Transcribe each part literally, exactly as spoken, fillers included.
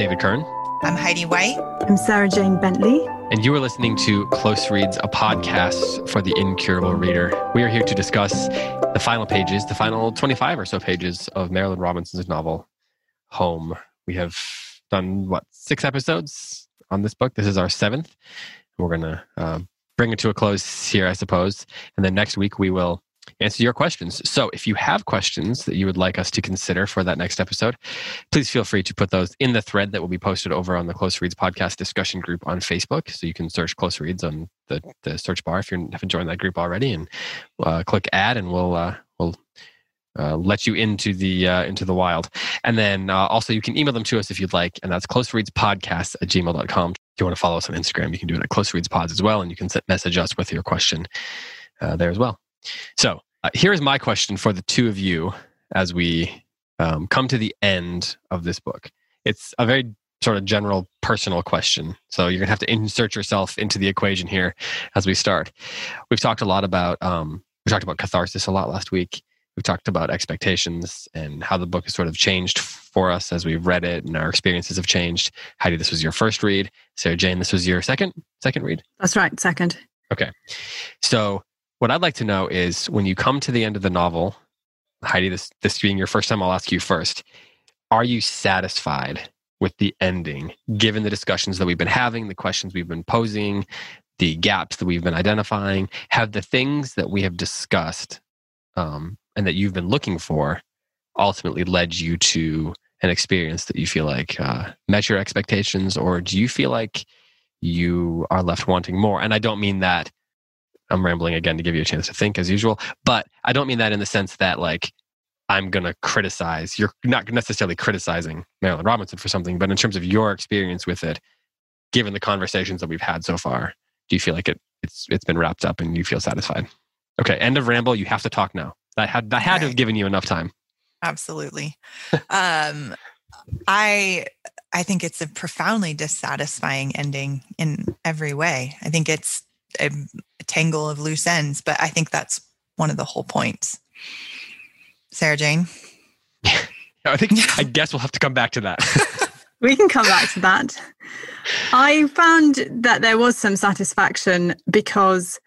David Kern. I'm Heidi White. I'm Sarah Jane Bentley. And you are listening to Close Reads, a podcast for the incurable reader. We are here to discuss the final pages, the final twenty-five or so pages of Marilynne Robinson's novel, Home. We have done, what, six episodes on this book? This is our seventh. We're going to um, bring it to a close here, I suppose. And then next week, we will answer your questions. So if you have questions that you would like us to consider for that next episode, please feel free to put those in the thread that will be posted over on the Close Reads podcast discussion group on Facebook. So you can search Close Reads on the, the search bar if you haven't joined that group already, and uh, click add, and we'll uh, we'll uh, let you into the uh, into the wild. And then uh, also you can email them to us if you'd like, and that's closereadspodcast at gmail dot com. If you want to follow us on Instagram, you can do it at Close Reads Pods as well, and you can message us with your question uh, there as well. So uh, here is my question for the two of you as we um, come to the end of this book. It's a very sort of general personal question. So you're going to have to insert yourself into the equation here as we start. We've talked a lot about, um, we talked about catharsis a lot last week. We talked about expectations and how the book has sort of changed for us as we've read it, and our experiences have changed. Heidi, this was your first read. Sarah Jane, this was your second, second read? That's right, second. Okay. So what I'd like to know is, when you come to the end of the novel, Heidi, this, this being your first time, I'll ask you first, are you satisfied with the ending, given the discussions that we've been having, the questions we've been posing, the gaps that we've been identifying? Have the things that we have discussed um, and that you've been looking for ultimately led you to an experience that you feel like uh, met your expectations, or do you feel like you are left wanting more? And I don't mean that, I'm rambling again to give you a chance to think as usual, but I don't mean that in the sense that, like, I'm going to criticize. You're not necessarily criticizing Marilynne Robinson for something, but in terms of your experience with it, given the conversations that we've had so far, do you feel like it, it's it's been wrapped up and you feel satisfied? Okay, end of ramble. You have to talk now. I had, I had right. to have given you enough time. Absolutely. um, I I think it's a profoundly dissatisfying ending in every way. I think it's a tangle of loose ends, but I think that's one of the whole points. Sarah Jane? I think, I guess we'll have to come back to that. We can come back to that. I found that there was some satisfaction because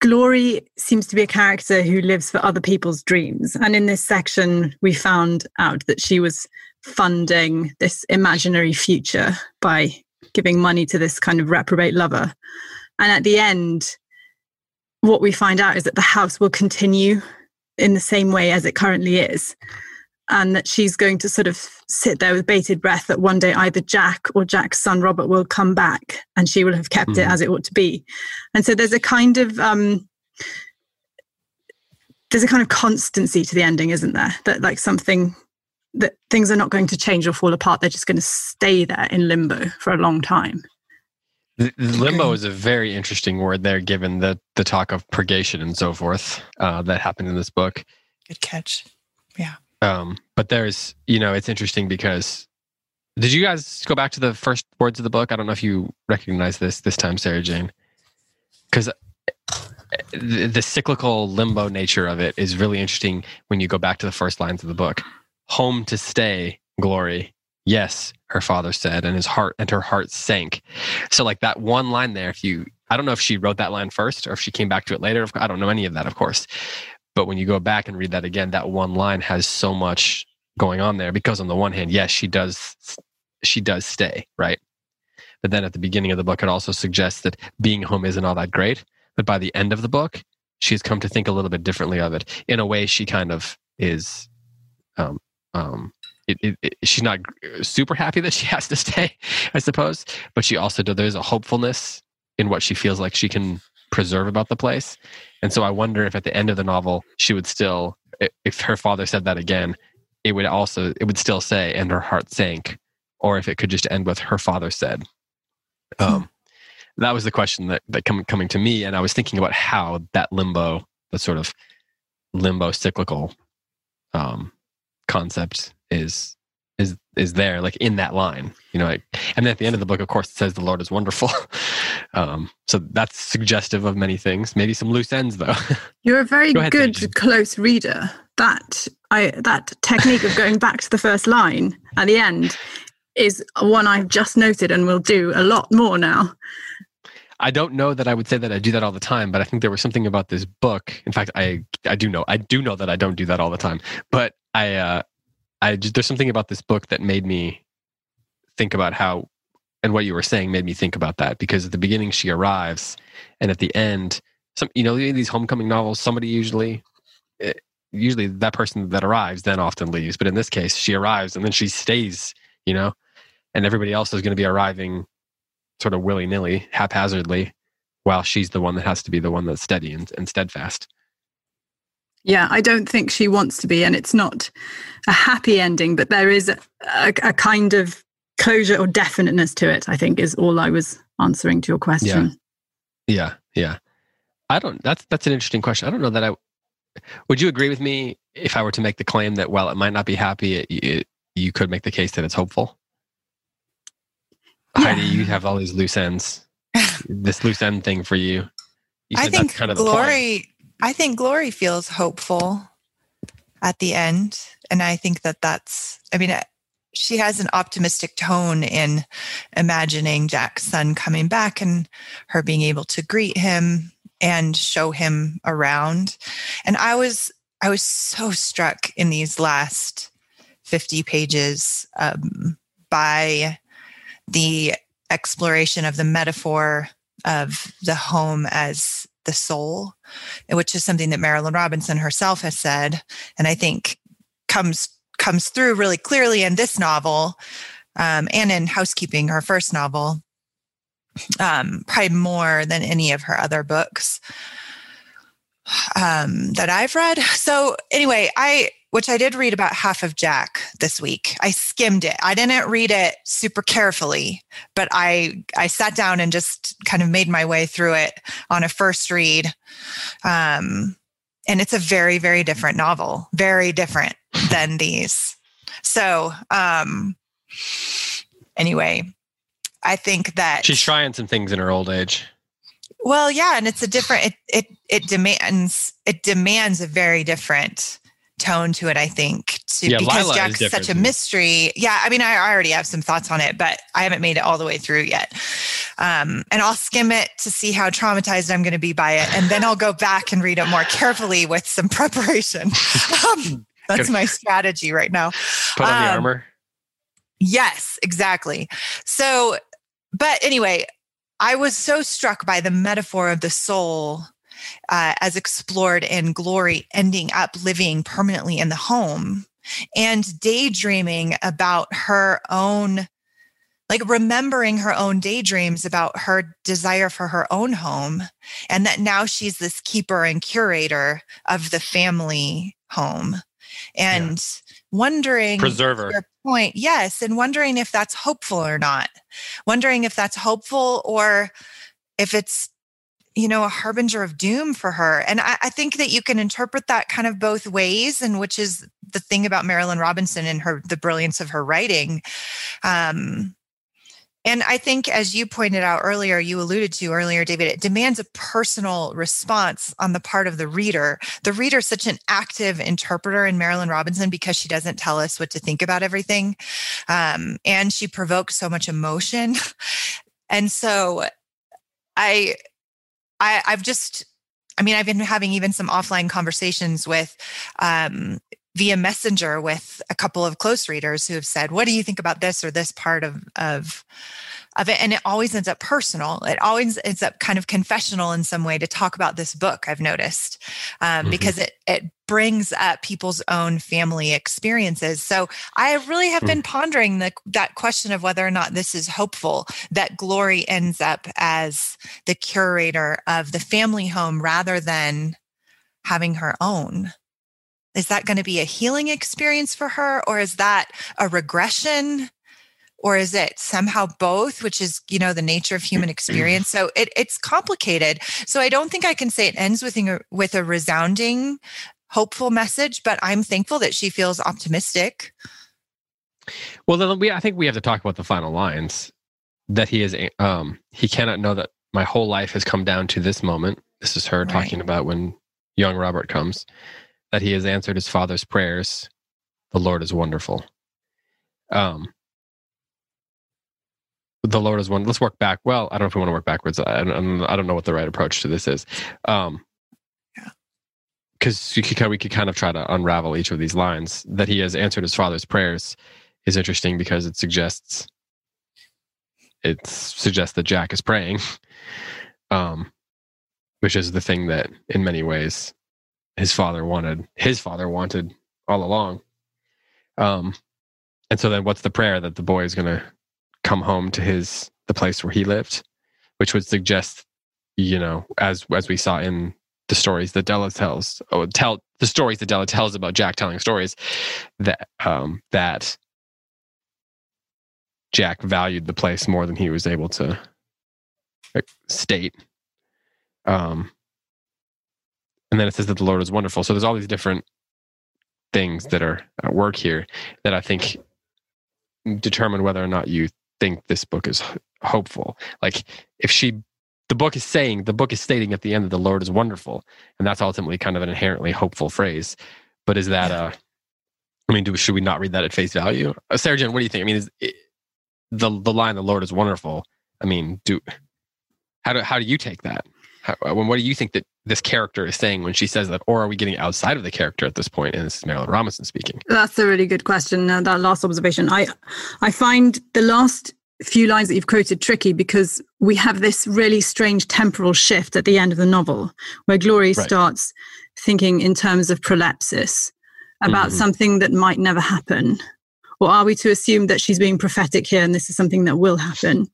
Glory seems to be a character who lives for other people's dreams. And in this section, we found out that she was funding this imaginary future by giving money to this kind of reprobate lover. And at the end, what we find out is that the house will continue in the same way as it currently is, and that she's going to sort of sit there with bated breath that one day either Jack or Jack's son Robert will come back and she will have kept mm-hmm. it as it ought to be. And so there's a kind of um, there's a kind of constancy to the ending, isn't there? That, like, something that things are not going to change or fall apart. They're just going to stay there in limbo for a long time. Limbo is a very interesting word there, given the, the talk of purgation and so forth uh, that happened in this book. Good catch. Yeah. Um, but there's, you know, it's interesting because, did you guys go back to the first words of the book? I don't know if you recognize this this time, Sarah Jane. Because the, the cyclical limbo nature of it is really interesting when you go back to the first lines of the book. Home to stay, Glory. Yes, her father said, and his heart and her heart sank. So, like, that one line there, if you, I don't know if she wrote that line first or if she came back to it later. I don't know any of that, of course. But when you go back and read that again, that one line has so much going on there, because on the one hand, yes, she does, she does stay, right? But then at the beginning of the book, it also suggests that being home isn't all that great. But by the end of the book, she's come to think a little bit differently of it. In a way, she kind of is, um, um, It, it, it, she's not super happy that she has to stay, I suppose, but she also does, there's a hopefulness in what she feels like she can preserve about the place. And so I wonder if at the end of the novel, she would still, if her father said that again, it would also, it would still say, and her heart sank, or if it could just end with her father said. Um, that was the question that, that come, coming to me. And I was thinking about how that limbo, that sort of limbo cyclical um, concept is is is there, like, in that line, you know, like, and then at the end of the book, of course, it says the Lord is wonderful. um so that's suggestive of many things, maybe some loose ends though. You're a very Go ahead, good Sarah. Close reader. That I that technique of going back to the first line at the end is one I've just noted and will do a lot more now. I don't know that I would say that I do that all the time, but I think there was something about this book. In fact, I I do know I do know that I don't do that all the time, but I uh, I just, there's something about this book that made me think about how, and what you were saying made me think about that, because at the beginning she arrives, and at the end, some you know these homecoming novels, somebody usually usually that person that arrives then often leaves, but in this case she arrives and then she stays, you know, and everybody else is going to be arriving sort of willy-nilly, haphazardly, while she's the one that has to be the one that's steady and, and steadfast. Yeah, I don't think she wants to be, and it's not a happy ending, but there is a, a, a kind of closure or definiteness to it, I think, is all I was answering to your question. Yeah, yeah. yeah. I don't, that's, that's an interesting question. I don't know that I, would you agree with me if I were to make the claim that while it might not be happy, it, it, you could make the case that it's hopeful? Yeah. Heidi, you have all these loose ends. This loose end thing for you. you I think kind of glory. I think glory feels hopeful at the end, and I think that that's. I mean, she has an optimistic tone in imagining Jack's son coming back and her being able to greet him and show him around. And I was, I was so struck in these last fifty pages um, by. The exploration of the metaphor of the home as the soul, which is something that Marilynne Robinson herself has said, and I think comes comes through really clearly in this novel, um, and in Housekeeping, her first novel, um, probably more than any of her other books um, that I've read. So anyway, I... which I did read about half of Jack this week. I skimmed it. I didn't read it super carefully, but I I sat down and just kind of made my way through it on a first read. Um, and it's a very, very different novel, very different than these. So um, anyway, I think that... She's trying some things in her old age. Well, yeah, and it's a different... It it it demands it demands a very different... tone to it, I think, to, yeah, because Lila Jack's such a mystery. Yeah, I mean, I, I already have some thoughts on it, but I haven't made it all the way through yet. Um, and I'll skim it to see how traumatized I'm going to be by it. And then I'll go back and read it more carefully with some preparation. Um, that's my strategy right now. Put on um, the armor. Yes, exactly. So, but anyway, I was so struck by the metaphor of the soul Uh, as explored in Glory, ending up living permanently in the home and daydreaming about her own, like remembering her own daydreams about her desire for her own home, and that now she's this keeper and curator of the family home, and yeah. wondering preserver your point, yes, and wondering if that's hopeful or not, wondering if that's hopeful or if it's, you know, a harbinger of doom for her. And I, I think that you can interpret that kind of both ways, and which is the thing about Marilynne Robinson and her, the brilliance of her writing. Um, and I think, as you pointed out earlier, you alluded to earlier, David, it demands a personal response on the part of the reader. The reader is such an active interpreter in Marilynne Robinson because she doesn't tell us what to think about everything. Um, and she provokes so much emotion. And so I... I, I've just, I mean, I've been having even some offline conversations with, um, via Messenger with a couple of close readers who have said, what do you think about this or this part of, of, of it? And it always ends up personal. It always ends up kind of confessional in some way to talk about this book, I've noticed, um, mm-hmm. because it, it brings up people's own family experiences. So I really have mm. been pondering the, that question of whether or not this is hopeful, that Glory ends up as the curator of the family home rather than having her own. Is that going to be a healing experience for her, or is that a regression, or is it somehow both, which is, you know, the nature of human experience? So it, it's complicated. So I don't think I can say it ends with a, with a resounding, hopeful message, but I'm thankful that she feels optimistic. Well, then we, I think we have to talk about the final lines, that he is, um, he cannot know that my whole life has come down to this moment. This is her right. talking about when young Robert comes. That he has answered his father's prayers. The Lord is wonderful. Um, the Lord is one. Let's work back. Well, I don't know if we want to work backwards. I don't, I don't know what the right approach to this is. Um, yeah. Because we could, we could kind of try to unravel each of these lines. That he has answered his father's prayers is interesting because it suggests it suggests that Jack is praying, um, which is the thing that in many ways his father wanted. His father wanted all along. Um, and so then what's the prayer that the boy is going to come home to his, the place where he lived, which would suggest, you know, as, as we saw in the stories that Della tells, oh, tell the stories that Della tells about Jack telling stories that, um, that Jack valued the place more than he was able to state. Um, and then it says that the Lord is wonderful. So there's all these different things that are at work here that I think determine whether or not you think this book is hopeful. Like if she, the book is saying, the book is stating at the end that the Lord is wonderful, and that's ultimately kind of an inherently hopeful phrase. But is that a, I mean, do should we not read that at face value? Uh, Sarah Jane, what do you think? I mean, is it, the the line "the Lord is wonderful"? I mean, do how do how do you take that? How, when what do you think that this character is saying when she says that, or are we getting outside of the character at this point? And this is Marilynne Robinson speaking. That's a really good question. Uh, that last observation, I, I find the last few lines that you've quoted tricky because we have this really strange temporal shift at the end of the novel where Glory right. starts thinking in terms of prolepsis about mm-hmm. something that might never happen, or are we to assume that she's being prophetic here and this is something that will happen?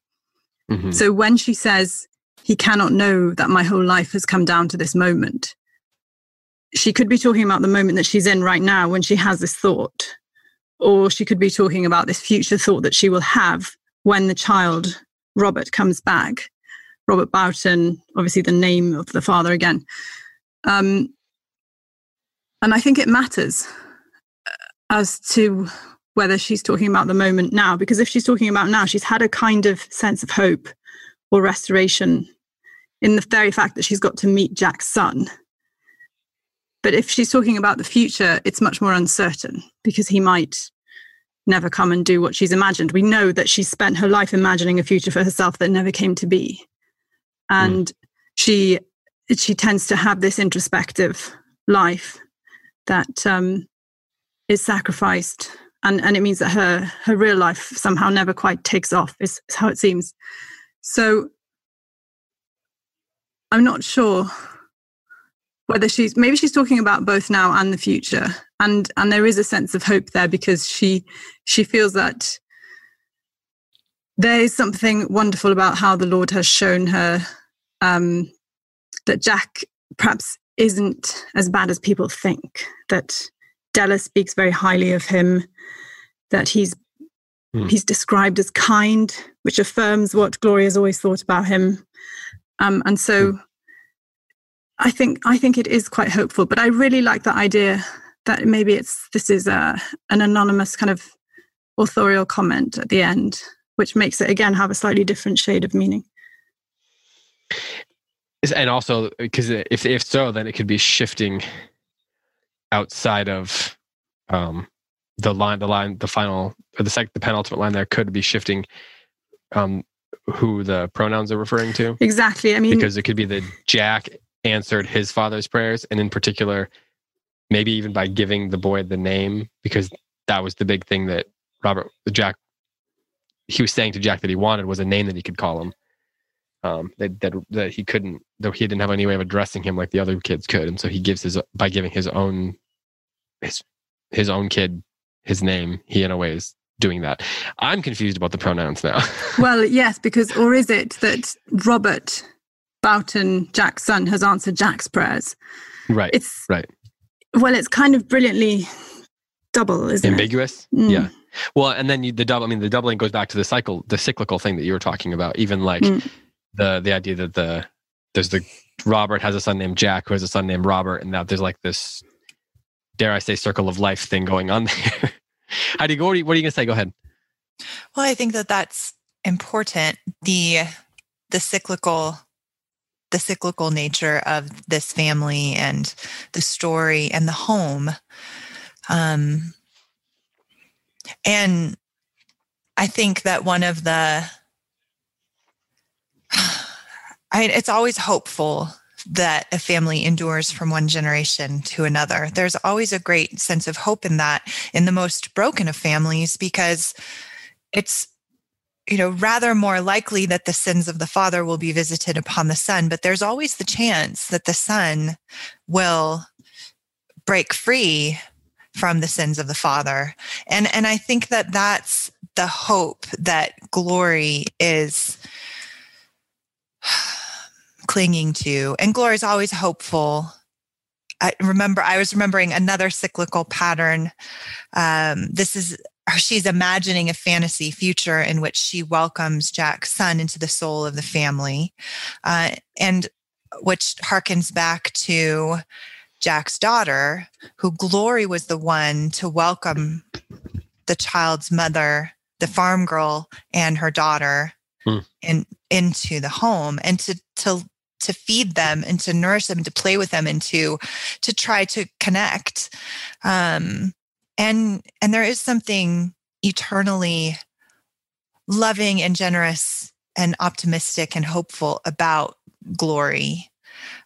Mm-hmm. So when she says, "He cannot know that my whole life has come down to this moment," she could be talking about the moment that she's in right now when she has this thought, or she could be talking about this future thought that she will have when the child, Robert, comes back. Robert Boughton, obviously the name of the father again. Um, and I think it matters as to whether she's talking about the moment now, because if she's talking about now, she's had a kind of sense of hope or restoration in the very fact that she's got to meet Jack's son. But if she's talking about the future, it's much more uncertain because he might never come and do what she's imagined. We know that she spent her life imagining a future for herself that never came to be. And mm. she she tends to have this introspective life that um, is sacrificed. And, and it means that her, her real life somehow never quite takes off, is, is how it seems. So I'm not sure whether she's, maybe she's talking about both now and the future. And and there is a sense of hope there because she she feels that there is something wonderful about how the Lord has shown her um, that Jack perhaps isn't as bad as people think, that Della speaks very highly of him, that he's He's described as kind, which affirms what Gloria's always thought about him. Um, and so mm. I think I think it is quite hopeful. But I really like the idea that maybe it's this is a, an anonymous kind of authorial comment at the end, which makes it, again, have a slightly different shade of meaning. And also, because if, if so, then it could be shifting outside of... Um, The line, the line, the final, or the sec, the penultimate line there could be shifting um, who the pronouns are referring to. Exactly. I mean, because it could be that Jack answered his father's prayers, and in particular, maybe even by giving the boy the name, because that was the big thing that Robert, Jack, he was saying to Jack that he wanted was a name that he could call him. Um, that that that he couldn't, though he didn't have any way of addressing him like the other kids could, and so he gives his by giving his own his his own kid. His name, he in a way is doing that. I'm confused about the pronouns now. Well, yes, because, or is it that Robert Boughton, Jack's son, has answered Jack's prayers? Right, it's, right. Well, it's kind of brilliantly double, isn't Ambiguous? it? Ambiguous? Mm. Yeah. Well, and then you, the double, I mean, the doubling goes back to the cycle, the cyclical thing that you were talking about, even like mm. the the idea that the there's the, Robert has a son named Jack who has a son named Robert, and now there's like this, dare I say, circle of life thing going on there. Heidi, what are you, what are you going to say? Go ahead. Well, I think that that's important. The, the cyclical, the cyclical nature of this family and the story and the home. Um, and I think that one of the I mean, it's always hopeful that a family endures from one generation to another. There's always a great sense of hope in that, in the most broken of families, because it's, you know, rather more likely that the sins of the father will be visited upon the son, but there's always the chance that the son will break free from the sins of the father. And, and I think that that's the hope that Glory is clinging to. And Glory is always hopeful. I remember, I was remembering another cyclical pattern. Um, this is, she's imagining a fantasy future in which she welcomes Jack's son into the soul of the family, uh, and which harkens back to Jack's daughter, who Glory was the one to welcome the child's mother, the farm girl, and her daughter mm. in, into the home, and to to to feed them and to nourish them and to play with them and to to try to connect. Um, and and there is something eternally loving and generous and optimistic and hopeful about Glory.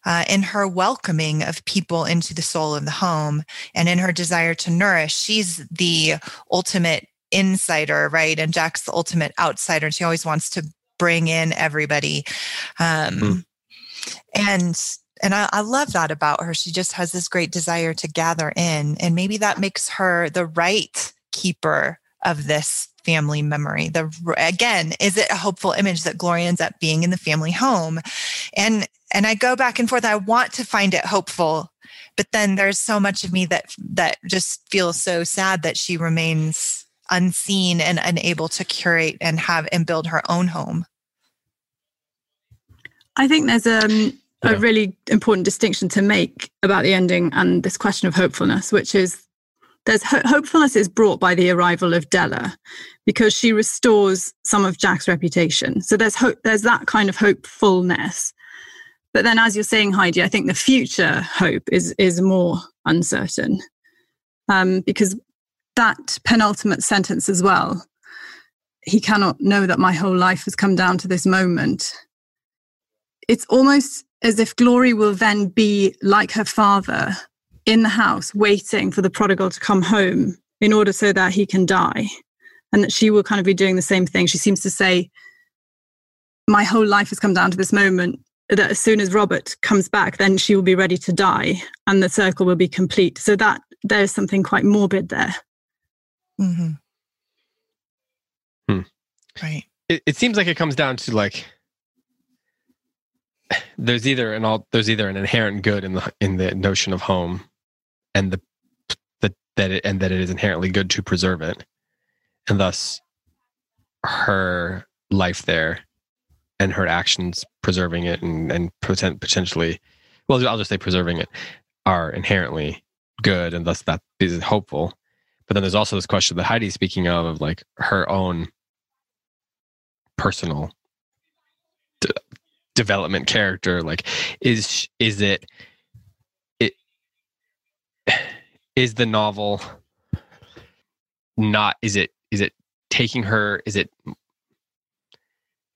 Uh, in her welcoming of people into the soul of the home and in her desire to nourish. She's the ultimate insider, right? And Jack's the ultimate outsider. And she always wants to bring in everybody. Um, mm. And and I, I love that about her. She just has this great desire to gather in. And maybe that makes her the right keeper of this family memory. The again, is it a hopeful image that Glory ends up being in the family home? And and I go back and forth. I want to find it hopeful, but then there's so much of me that that just feels so sad that she remains unseen and unable to curate and have and build her own home. I think there's um, a yeah. really important distinction to make about the ending and this question of hopefulness, which is There's ho- hopefulness is brought by the arrival of Della, because she restores some of Jack's reputation. So there's hope. There's that kind of hopefulness. But then, as you're saying, Heidi, I think the future hope is is more uncertain, um, because that penultimate sentence as well. He cannot know that my whole life has come down to this moment. It's almost as if Glory will then be like her father, in the house waiting for the prodigal to come home in order so that he can die, and that she will kind of be doing the same thing. She seems to say, my whole life has come down to this moment, that as soon as Robert comes back, then she will be ready to die and the circle will be complete. So that there's something quite morbid there. Mm-hmm. Hmm. Right. It, it seems like it comes down to like, there's either an all, there's either an inherent good in the in the notion of home, and the that that it, and that it is inherently good to preserve it, and thus her life there, and her actions preserving it and and potent, potentially, well, I'll just say preserving it, are inherently good, and thus that is hopeful. But then there's also this question that Heidi's speaking of, of like her own personal d- development character, like is is it it is the novel not is it is it taking her is it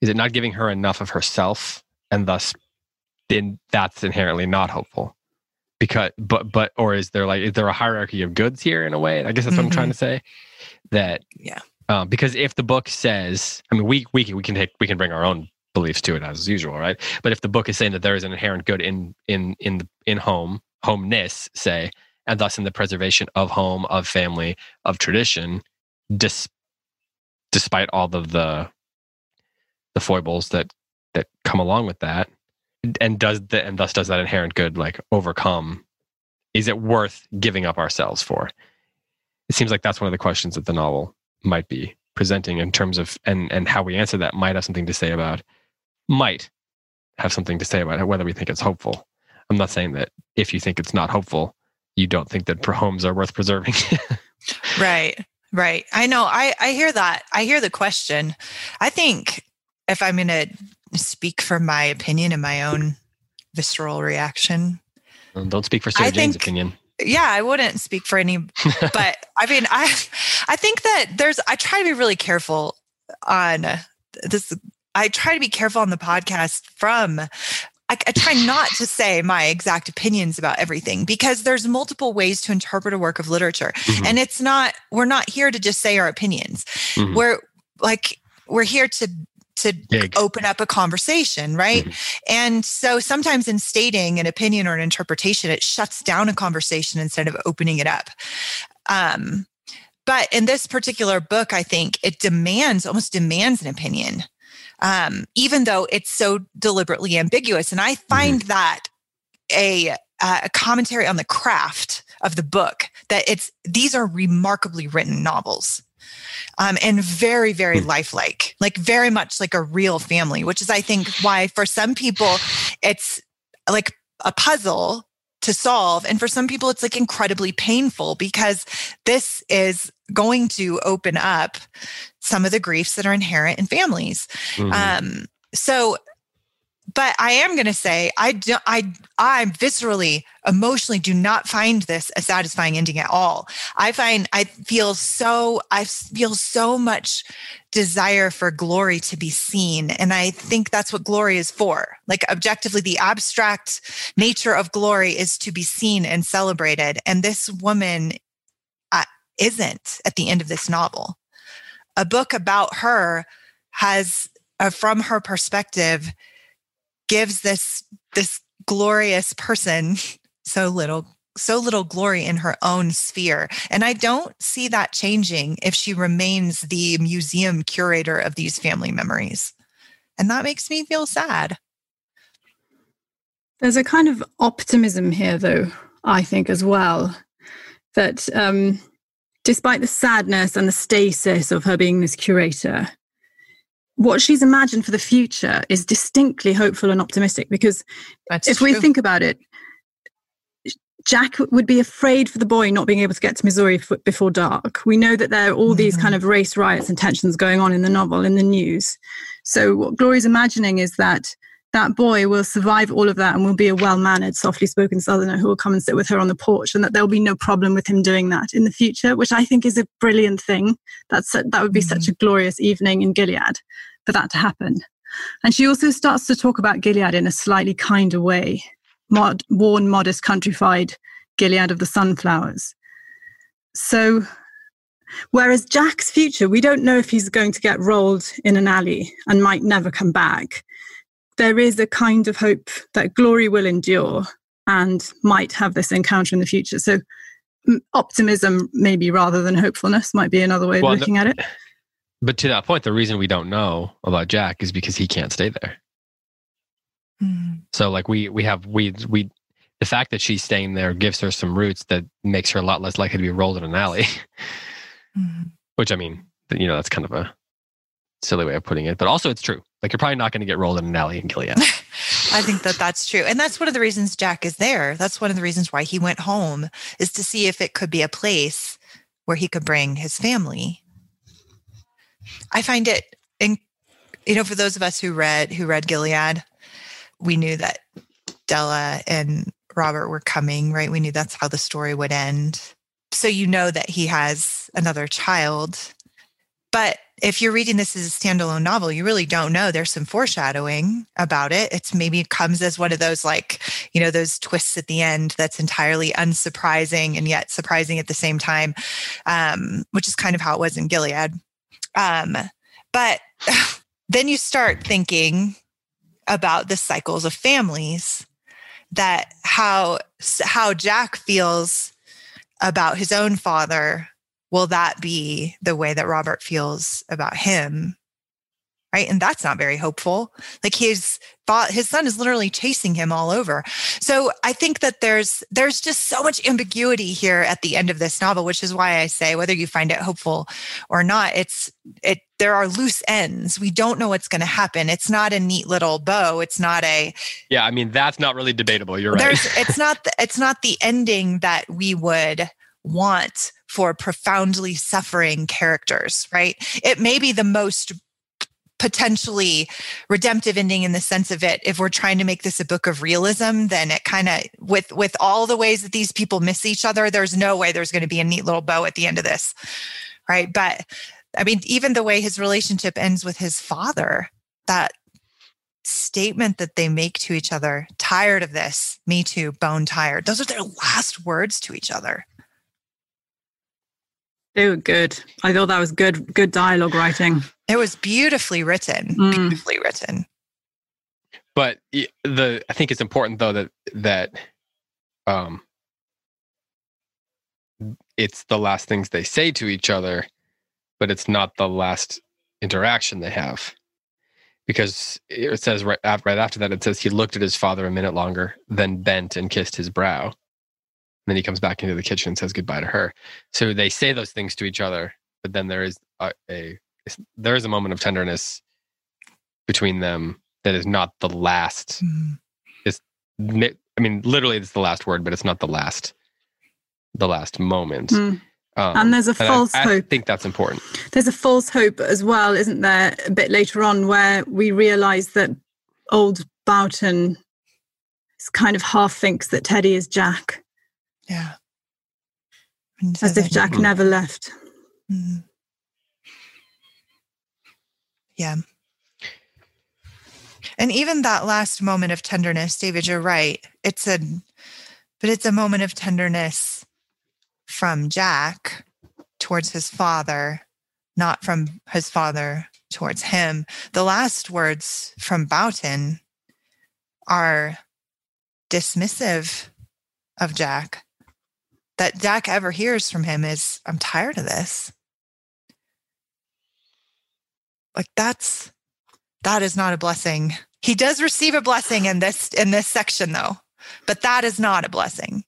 is it not giving her enough of herself, and thus then that's inherently not hopeful, because but but or is there like is there a hierarchy of goods here in a way? I guess that's mm-hmm. what I'm trying to say, that yeah um, because if the book says, I mean we we we can take we can bring our own beliefs to it as usual, right? But if the book is saying that there is an inherent good in in in the, in home, homeness, say, and thus in the preservation of home, of family, of tradition, dis, despite all of the the foibles that that come along with that, and does the, and thus does that inherent good like overcome? Is it worth giving up ourselves for? It seems like that's one of the questions that the novel might be presenting in terms of, and and how we answer that might have something to say about. might have something to say about it, whether we think it's hopeful. I'm not saying that if you think it's not hopeful, you don't think that homes are worth preserving. Right, right. I know. I, I hear that. I hear the question. I think if I'm going to speak for my opinion and my own visceral reaction. Um, don't speak for Sarah I Jane's think, opinion. Yeah, I wouldn't speak for any, but I mean, I I think that there's, I try to be really careful on this I try to be careful on the podcast from, I, I try not to say my exact opinions about everything, because there's multiple ways to interpret a work of literature. Mm-hmm. And it's not, we're not here to just say our opinions. Mm-hmm. We're like, we're here to to Dig. open up a conversation, right? Mm-hmm. And so sometimes in stating an opinion or an interpretation, it shuts down a conversation instead of opening it up. Um, but in this particular book, I think it demands, almost demands an opinion, um, even though it's so deliberately ambiguous. And I find mm-hmm. that a, a commentary on the craft of the book, that it's, these are remarkably written novels. Um, and very, very lifelike, like very much like a real family, which is, I think, why for some people it's like a puzzle to solve. And for some people, it's like incredibly painful, because this is going to open up some of the griefs that are inherent in families. Mm-hmm. Um, so, but I am going to say, I, do, I, I viscerally, emotionally do not find this a satisfying ending at all. I find, I feel so, I feel so much desire for glory to be seen. And I think that's what glory is for. Like, objectively, the abstract nature of glory is to be seen and celebrated. And this woman uh, isn't at the end of this novel. A book about her has, uh, from her perspective, gives this this glorious person so little so little glory in her own sphere. And I don't see that changing if she remains the museum curator of these family memories. And that makes me feel sad. There's a kind of optimism here, though, I think, as well, that um, despite the sadness and the stasis of her being this curator, what she's imagined for the future is distinctly hopeful and optimistic, because That's if true. we think about it, Jack would be afraid for the boy not being able to get to Missouri f- before dark. We know that there are all mm-hmm. these kind of race riots and tensions going on in the novel, in the news. So what Glory's imagining is that that boy will survive all of that and will be a well-mannered, softly spoken Southerner who will come and sit with her on the porch, and that there'll be no problem with him doing that in the future, which I think is a brilliant thing. That's, that would be mm-hmm. such a glorious evening in Gilead for that to happen. And she also starts to talk about Gilead in a slightly kinder way, mod, worn, modest, countrified Gilead of the sunflowers. So whereas Jack's future, we don't know if he's going to get rolled in an alley and might never come back. There is a kind of hope that glory will endure and might have this encounter in the future. So optimism, maybe, rather than hopefulness, might be another way well, of looking the, at it. But to that point, the reason we don't know about Jack is because he can't stay there. Mm. So like we, we have, we, we, the fact that she's staying there gives her some roots that makes her a lot less likely to be rolled in an alley, mm. which, I mean, you know, that's kind of a silly way of putting it, but also it's true. Like, you're probably not going to get rolled in an alley in Gilead. I think that that's true. And that's one of the reasons Jack is there. That's one of the reasons why he went home, is to see if it could be a place where he could bring his family. I find it, in, you know, for those of us who read, who read Gilead, we knew that Della and Robert were coming, right? We knew that's how the story would end. So you know that he has another child. But if you're reading this as a standalone novel, you really don't know. There's some foreshadowing about it. It's maybe it comes as one of those, like, you know, those twists at the end that's entirely unsurprising and yet surprising at the same time, um, which is kind of how it was in Gilead. Um, but then you start thinking about the cycles of families, that how how Jack feels about his own father. Will that be the way that Robert feels about him? Right. And that's not very hopeful. Like, his his son is literally chasing him all over. So I think that there's there's just so much ambiguity here at the end of this novel, which is why I say, whether you find it hopeful or not, it's it there are loose ends. We don't know what's going to happen. It's not a neat little bow. It's not a Yeah, I mean, that's not really debatable. You're right. it's not the, it's not the ending that we would want for profoundly suffering characters, right? It may be the most potentially redemptive ending in the sense of it. If we're trying to make this a book of realism, then it kind of, with with all the ways that these people miss each other, there's no way there's going to be a neat little bow at the end of this, right? But I mean, even the way his relationship ends with his father, that statement that they make to each other, tired of this, me too, bone tired. Those are their last words to each other. They were good. I thought that was good, good dialogue writing. It was beautifully written, mm. beautifully written. But the I think it's important though that that um, it's the last things they say to each other, but it's not the last interaction they have, because it says right after, right after that it says he looked at his father a minute longer, then bent and kissed his brow. And then he comes back into the kitchen and says goodbye to her. So they say those things to each other, but then there is a, a there is a moment of tenderness between them that is not the last. Mm. It's, I mean, literally, it's the last word, but it's not the last, the last moment. Mm. Um, and there's a and false I, I hope. I think that's important. There's a false hope as well, isn't there? A bit later on, where we realise that old Boughton kind of half thinks that Teddy is Jack. Yeah. So as if Jack mm-hmm. never left. Mm-hmm. Yeah. And even that last moment of tenderness, David, you're right. It's a, but it's a moment of tenderness from Jack towards his father, not from his father towards him. The last words from Boughton are dismissive of Jack. That Jack ever hears from him is, I'm tired of this. Like that's, that is not a blessing. He does receive a blessing in this in this section, though, but that is not a blessing.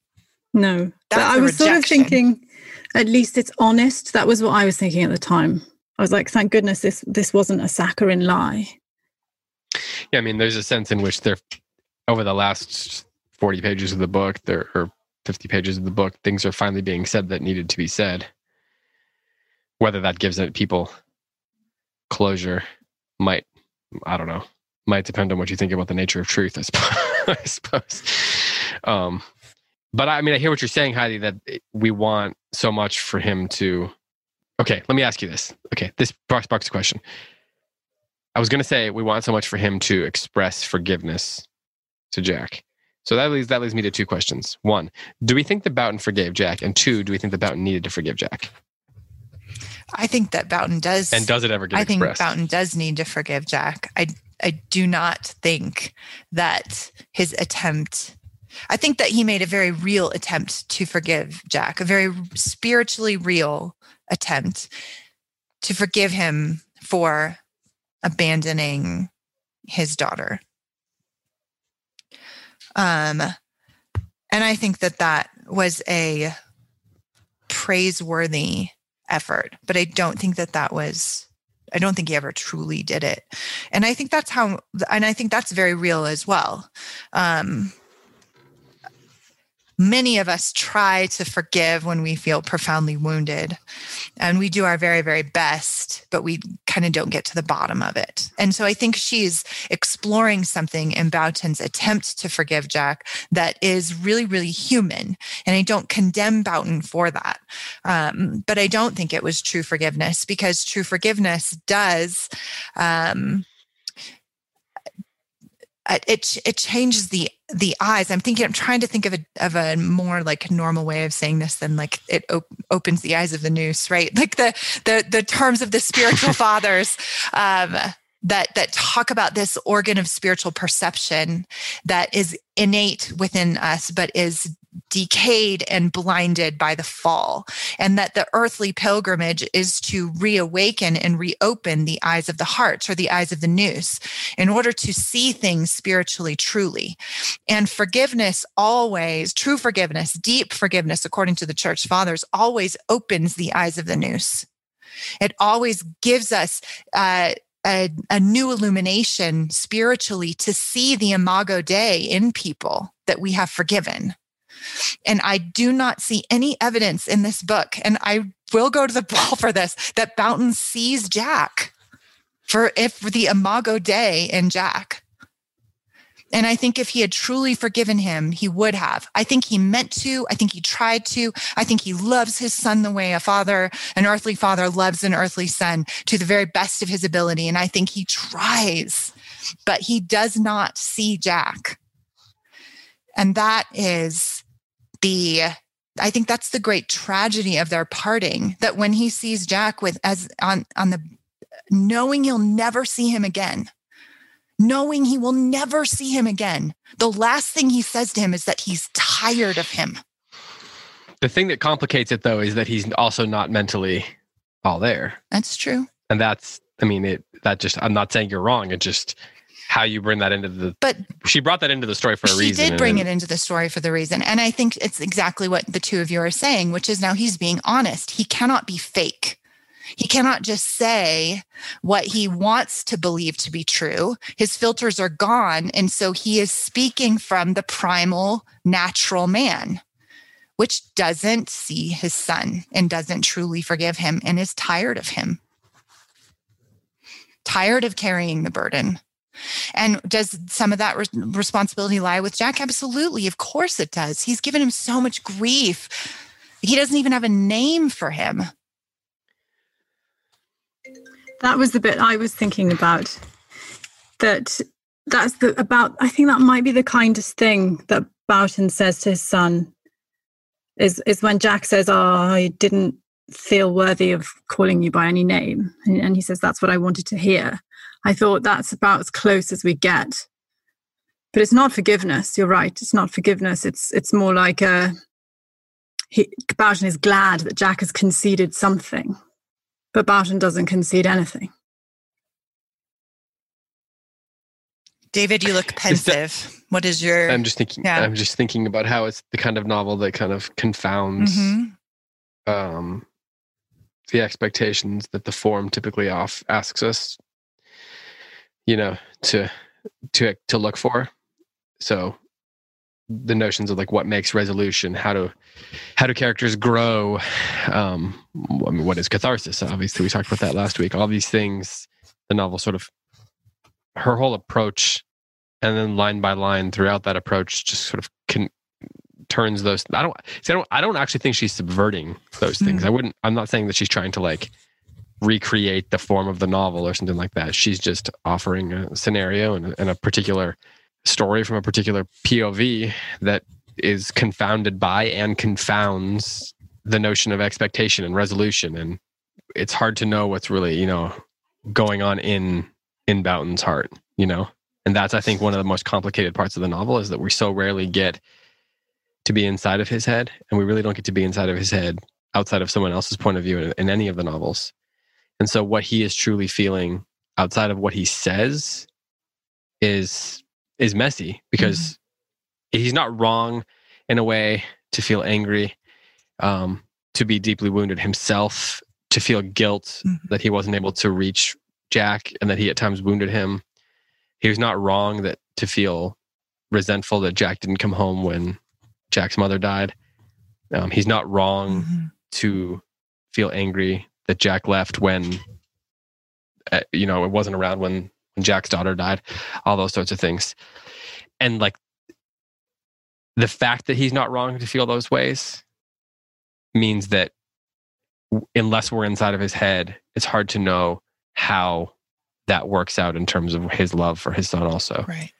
No, that's but I was rejection. Sort of thinking, at least it's honest. That was what I was thinking at the time. I was like, thank goodness this this wasn't a saccharine lie. Yeah, I mean, there's a sense in which they're over the last forty pages of the book, there or fifty pages of the book, things are finally being said that needed to be said. Whether that gives it people closure might. I don't know. Might depend on what you think about the nature of truth, I suppose. I suppose. Um, but I mean, I hear what you're saying, Heidi, that we want so much for him to... Okay, let me ask you this. Okay, this box box question. I was going to say we want so much for him to express forgiveness to Jack. So that leads, that leads me to two questions. One, do we think that Boughton forgave Jack? And two, do we think that Boughton needed to forgive Jack? I think that Boughton does. And does it ever get I expressed? I think Boughton does need to forgive Jack. I I do not think that his attempt, I think that he made a very real attempt to forgive Jack, a very spiritually real attempt to forgive him for abandoning his daughter. Um, and I think that that was a praiseworthy effort, but I don't think that that was, I don't think he ever truly did it. And I think that's how, and I think that's very real as well. Um, many of us try to forgive when we feel profoundly wounded, and we do our very, very best, but we kind of don't get to the bottom of it. And so I think she's exploring something in Boughton's attempt to forgive Jack that is really, really human. And I don't condemn Boughton for that. Um, but I don't think it was true forgiveness, because true forgiveness does, um, It it changes the the eyes. I'm thinking. I'm trying to think of a of a more like normal way of saying this than like it op- opens the eyes of the noose, right? Like the the the terms of the spiritual fathers um, that that talk about this organ of spiritual perception that is innate within us, but is decayed and blinded by the fall, and that the earthly pilgrimage is to reawaken and reopen the eyes of the heart, or the eyes of the noose, in order to see things spiritually truly. And forgiveness always, true forgiveness, deep forgiveness, according to the church fathers, always opens the eyes of the noose. It always gives us uh, a, a new illumination spiritually to see the imago Dei in people that we have forgiven. And I do not see any evidence in this book, and I will go to the ball for this, that Boughton sees Jack for if the imago Dei in Jack. And I think if he had truly forgiven him, he would have. I think he meant to. I think he tried to. I think he loves his son the way a father, an earthly father loves an earthly son to the very best of his ability. And I think he tries, but he does not see Jack. And that is the, I think that's the great tragedy of their parting, that when he sees Jack with as on, on the, knowing he'll never see him again, knowing he will never see him again, the last thing he says to him is that he's tired of him. The thing that complicates it, though, is that he's also not mentally all there. That's true. And that's, I mean, it, that just, I'm not saying you're wrong. It just, how you bring that into the, but she brought that into the story for a reason. She did bring it into the story for the reason. And I think it's exactly what the two of you are saying, which is now he's being honest. He cannot be fake. He cannot just say what he wants to believe to be true. His filters are gone. And so he is speaking from the primal, natural man, which doesn't see his son and doesn't truly forgive him and is tired of him. Tired of carrying the burden. And does some of that re- responsibility lie with Jack? Absolutely. Of course it does. He's given him so much grief. He doesn't even have a name for him. That was the bit I was thinking about. That that's the about, I think that might be the kindest thing that Boughton says to his son is, is when Jack says, oh, I didn't feel worthy of calling you by any name. And, and he says, that's what I wanted to hear. I thought that's about as close as we get. But it's not forgiveness. You're right. It's not forgiveness. It's it's more like a, he, Boughton is glad that Jack has conceded something. But Boughton doesn't concede anything. David, you look pensive. Is that, what is your? I'm just thinking. Yeah. I'm just thinking about how it's the kind of novel that kind of confounds mm-hmm. um, the expectations that the form typically off asks us, you know, to to to look for. So the notions of like what makes resolution, how do how do characters grow, um I mean, what is catharsis? Obviously we talked about that last week. All these things, the novel sort of, her whole approach, and then line by line throughout that approach, just sort of can turns those. I don't see, I don't I don't actually think she's subverting those things. Mm-hmm. I wouldn't I'm not saying that she's trying to like recreate the form of the novel or something like that. She's just offering a scenario and, and a particular story from a particular P O V that is confounded by and confounds the notion of expectation and resolution. And it's hard to know what's really, you know, going on in, in Boughton's heart, you know? And that's, I think, one of the most complicated parts of the novel is that we so rarely get to be inside of his head. And we really don't get to be inside of his head outside of someone else's point of view in, in any of the novels. And so what he is truly feeling outside of what he says is is messy, because mm-hmm. he's not wrong in a way to feel angry, um, to be deeply wounded himself, to feel guilt mm-hmm. that he wasn't able to reach Jack and that he at times wounded him. He was not wrong that to feel resentful that Jack didn't come home when Jack's mother died. Um, he's not wrong mm-hmm. to feel angry that Jack left when, uh, you know, it wasn't around when Jack's daughter died, all those sorts of things. And like the fact that he's not wrong to feel those ways means that unless we're inside of his head, it's hard to know how that works out in terms of his love for his son also. Right.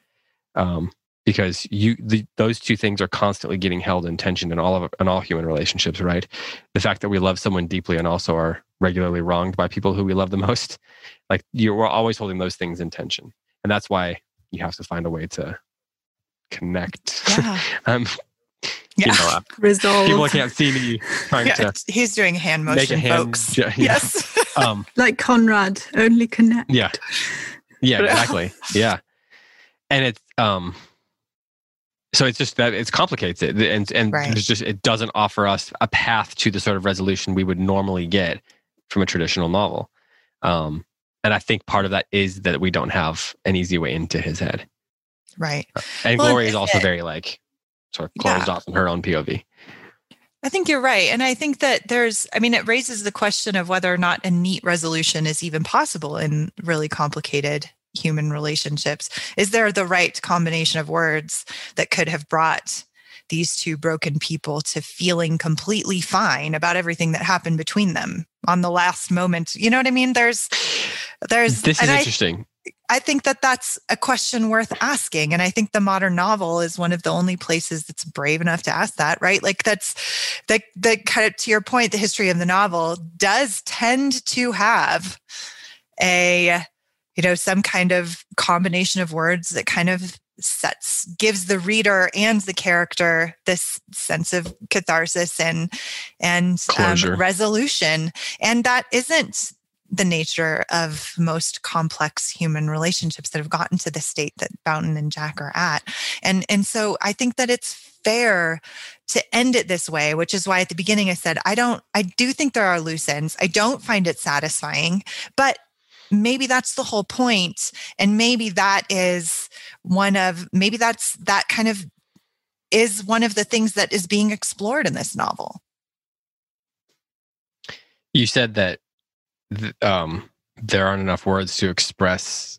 Um, because you the, those two things are constantly getting held in tension in all of in all human relationships, right? The fact that we love someone deeply and also are regularly wronged by people who we love the most, like you're always holding those things in tension. And that's why you have to find a way to connect. Yeah. um, yeah. You know, resolve. People can't see me trying yeah, to. He's doing hand motion, hand, folks. Yeah, yes. Yeah. Um, like Conrad, only connect. Yeah. Yeah, exactly. Yeah. And it's, um, so it's just that it complicates it, and and right. it's just it doesn't offer us a path to the sort of resolution we would normally get from a traditional novel. Um, and I think part of that is that we don't have an easy way into his head. Right. And well, Gloria is also it, very like sort of closed yeah. off in her own P O V. I think you're right. And I think that there's, I mean, it raises the question of whether or not a neat resolution is even possible in really complicated human relationships? Is there the right combination of words that could have brought these two broken people to feeling completely fine about everything that happened between them on the last moment? You know what I mean? There's, there's, this is interesting. I, I think that that's a question worth asking. And I think the modern novel is one of the only places that's brave enough to ask that, right? Like that's that, that kind of, to your point, the history of the novel does tend to have a, you know, some kind of combination of words that kind of sets, gives the reader and the character this sense of catharsis and, and um, resolution. And that isn't the nature of most complex human relationships that have gotten to the state that Boughton and Jack are at. And, and so I think that it's fair to end it this way, which is why at the beginning I said, I don't, I do think there are loose ends. I don't find it satisfying, but maybe that's the whole point. And maybe that is one of, maybe that's that kind of is one of the things that is being explored in this novel. You said that th- um, there aren't enough words to express.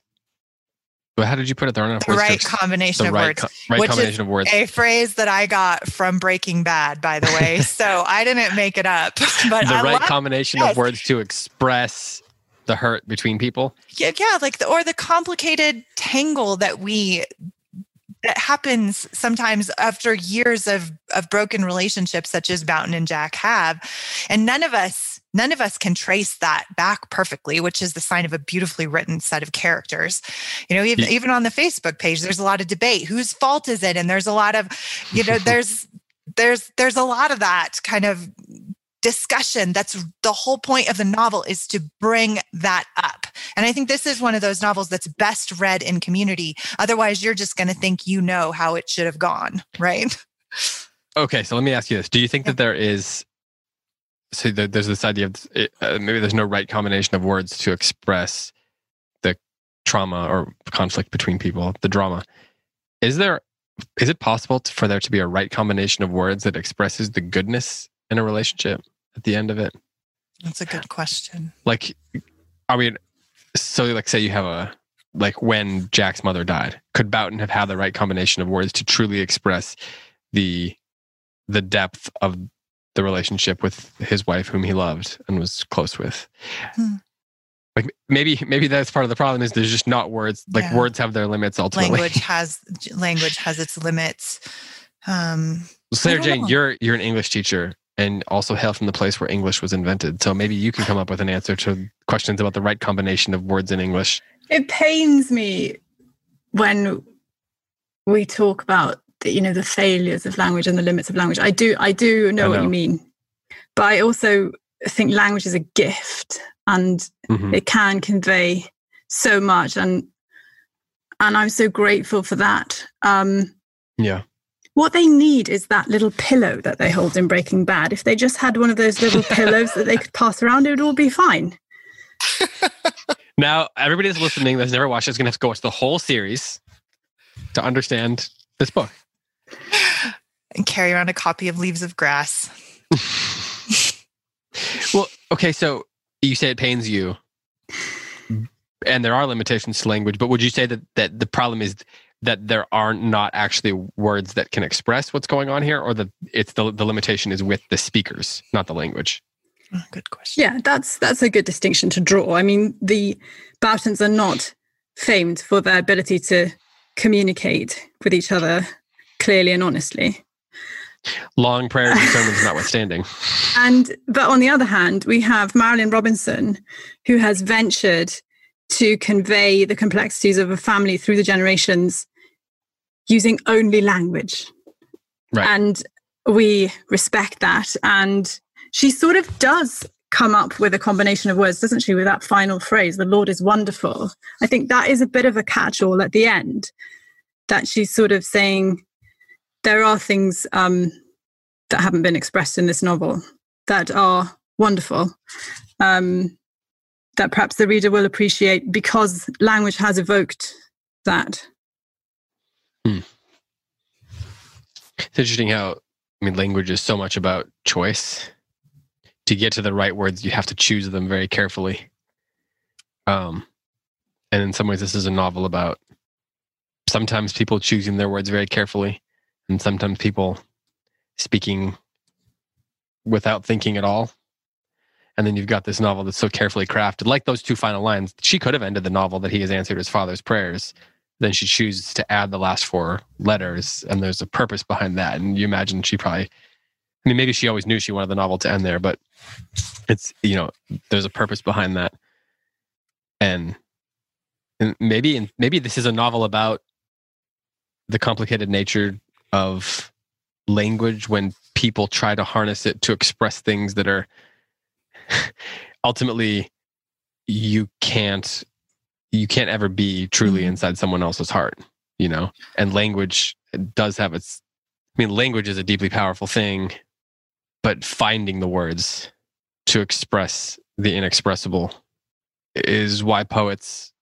But how did you put it? There aren't enough the words right to ex- combination the of right words. Com- right which combination is of words. A phrase that I got from Breaking Bad, by the way. So I didn't make it up. But the I right love- combination yes. of words to express the hurt between people. Yeah, yeah, like the, or the complicated tangle that we that happens sometimes after years of of broken relationships such as Boughton and Jack have. And none of us none of us can trace that back perfectly, which is the sign of a beautifully written set of characters. You know, even yeah. even on the Facebook page there's a lot of debate, whose fault is it? And there's a lot of, you know, there's there's there's a lot of that kind of discussion. That's the whole point of the novel, is to bring that up. And I think this is one of those novels that's best read in community. Otherwise, you're just going to think you know how it should have gone, right? Okay, so let me ask you this. Do you think yeah. that there is, so there, there's this idea of uh, maybe there's no right combination of words to express the trauma or conflict between people, the drama. Is there, is it possible to, for there to be a right combination of words that expresses the goodness in a relationship at the end of it? That's a good question. Like, I mean, so like say you have a, like when Jack's mother died, could Boughton have had the right combination of words to truly express the the depth of the relationship with his wife whom he loved and was close with? Hmm. Like maybe maybe that's part of the problem, is there's just not words. Like yeah. words have their limits ultimately. Language has language has its limits. Um, Sarah Jane, know. you're you're an English teacher. And also hail from the place where English was invented. So maybe you can come up with an answer to questions about the right combination of words in English. It pains me when we talk about the, you know, the failures of language and the limits of language. I do, I do know, I know. what you mean, but I also think language is a gift, and mm-hmm. it can convey so much, and and I'm so grateful for that. Um, yeah. What they need is that little pillow that they hold in Breaking Bad. If they just had one of those little pillows that they could pass around, it would all be fine. Now, everybody that's listening that's never watched it is going to have to go watch the whole series to understand this book. And carry around a copy of Leaves of Grass. Well, okay, so you say it pains you. And there are limitations to language, but would you say that, that the problem is that there are not actually words that can express what's going on here, or that it's the the limitation is with the speakers, not the language? Good question. Yeah, that's that's a good distinction to draw. I mean, the Boughtons are not famed for their ability to communicate with each other clearly and honestly. Long prayers and sermons notwithstanding. And but on the other hand, we have Marilynne Robinson, who has ventured to convey the complexities of a family through the generations using only language. Right. And we respect that. And she sort of does come up with a combination of words, doesn't she, with that final phrase, the Lord is wonderful. I think that is a bit of a catch-all at the end, that she's sort of saying there are things um, that haven't been expressed in this novel that are wonderful. Um that perhaps the reader will appreciate because language has evoked that. Hmm. It's interesting how, I mean, language is so much about choice. To get to the right words, you have to choose them very carefully. Um, And in some ways, this is a novel about sometimes people choosing their words very carefully, and sometimes people speaking without thinking at all. And then you've got this novel that's so carefully crafted. Like those two final lines, she could have ended the novel that he has answered his father's prayers. Then she chooses to add the last four letters, and there's a purpose behind that. And you imagine she probably, I mean, maybe she always knew she wanted the novel to end there, but it's, you know, there's a purpose behind that. And, and maybe, and maybe this is a novel about the complicated nature of language when people try to harness it to express things that are ultimately you can't, you can't ever be truly inside someone else's heart, you know? And language does have its, I mean, language is a deeply powerful thing, but finding the words to express the inexpressible is why poets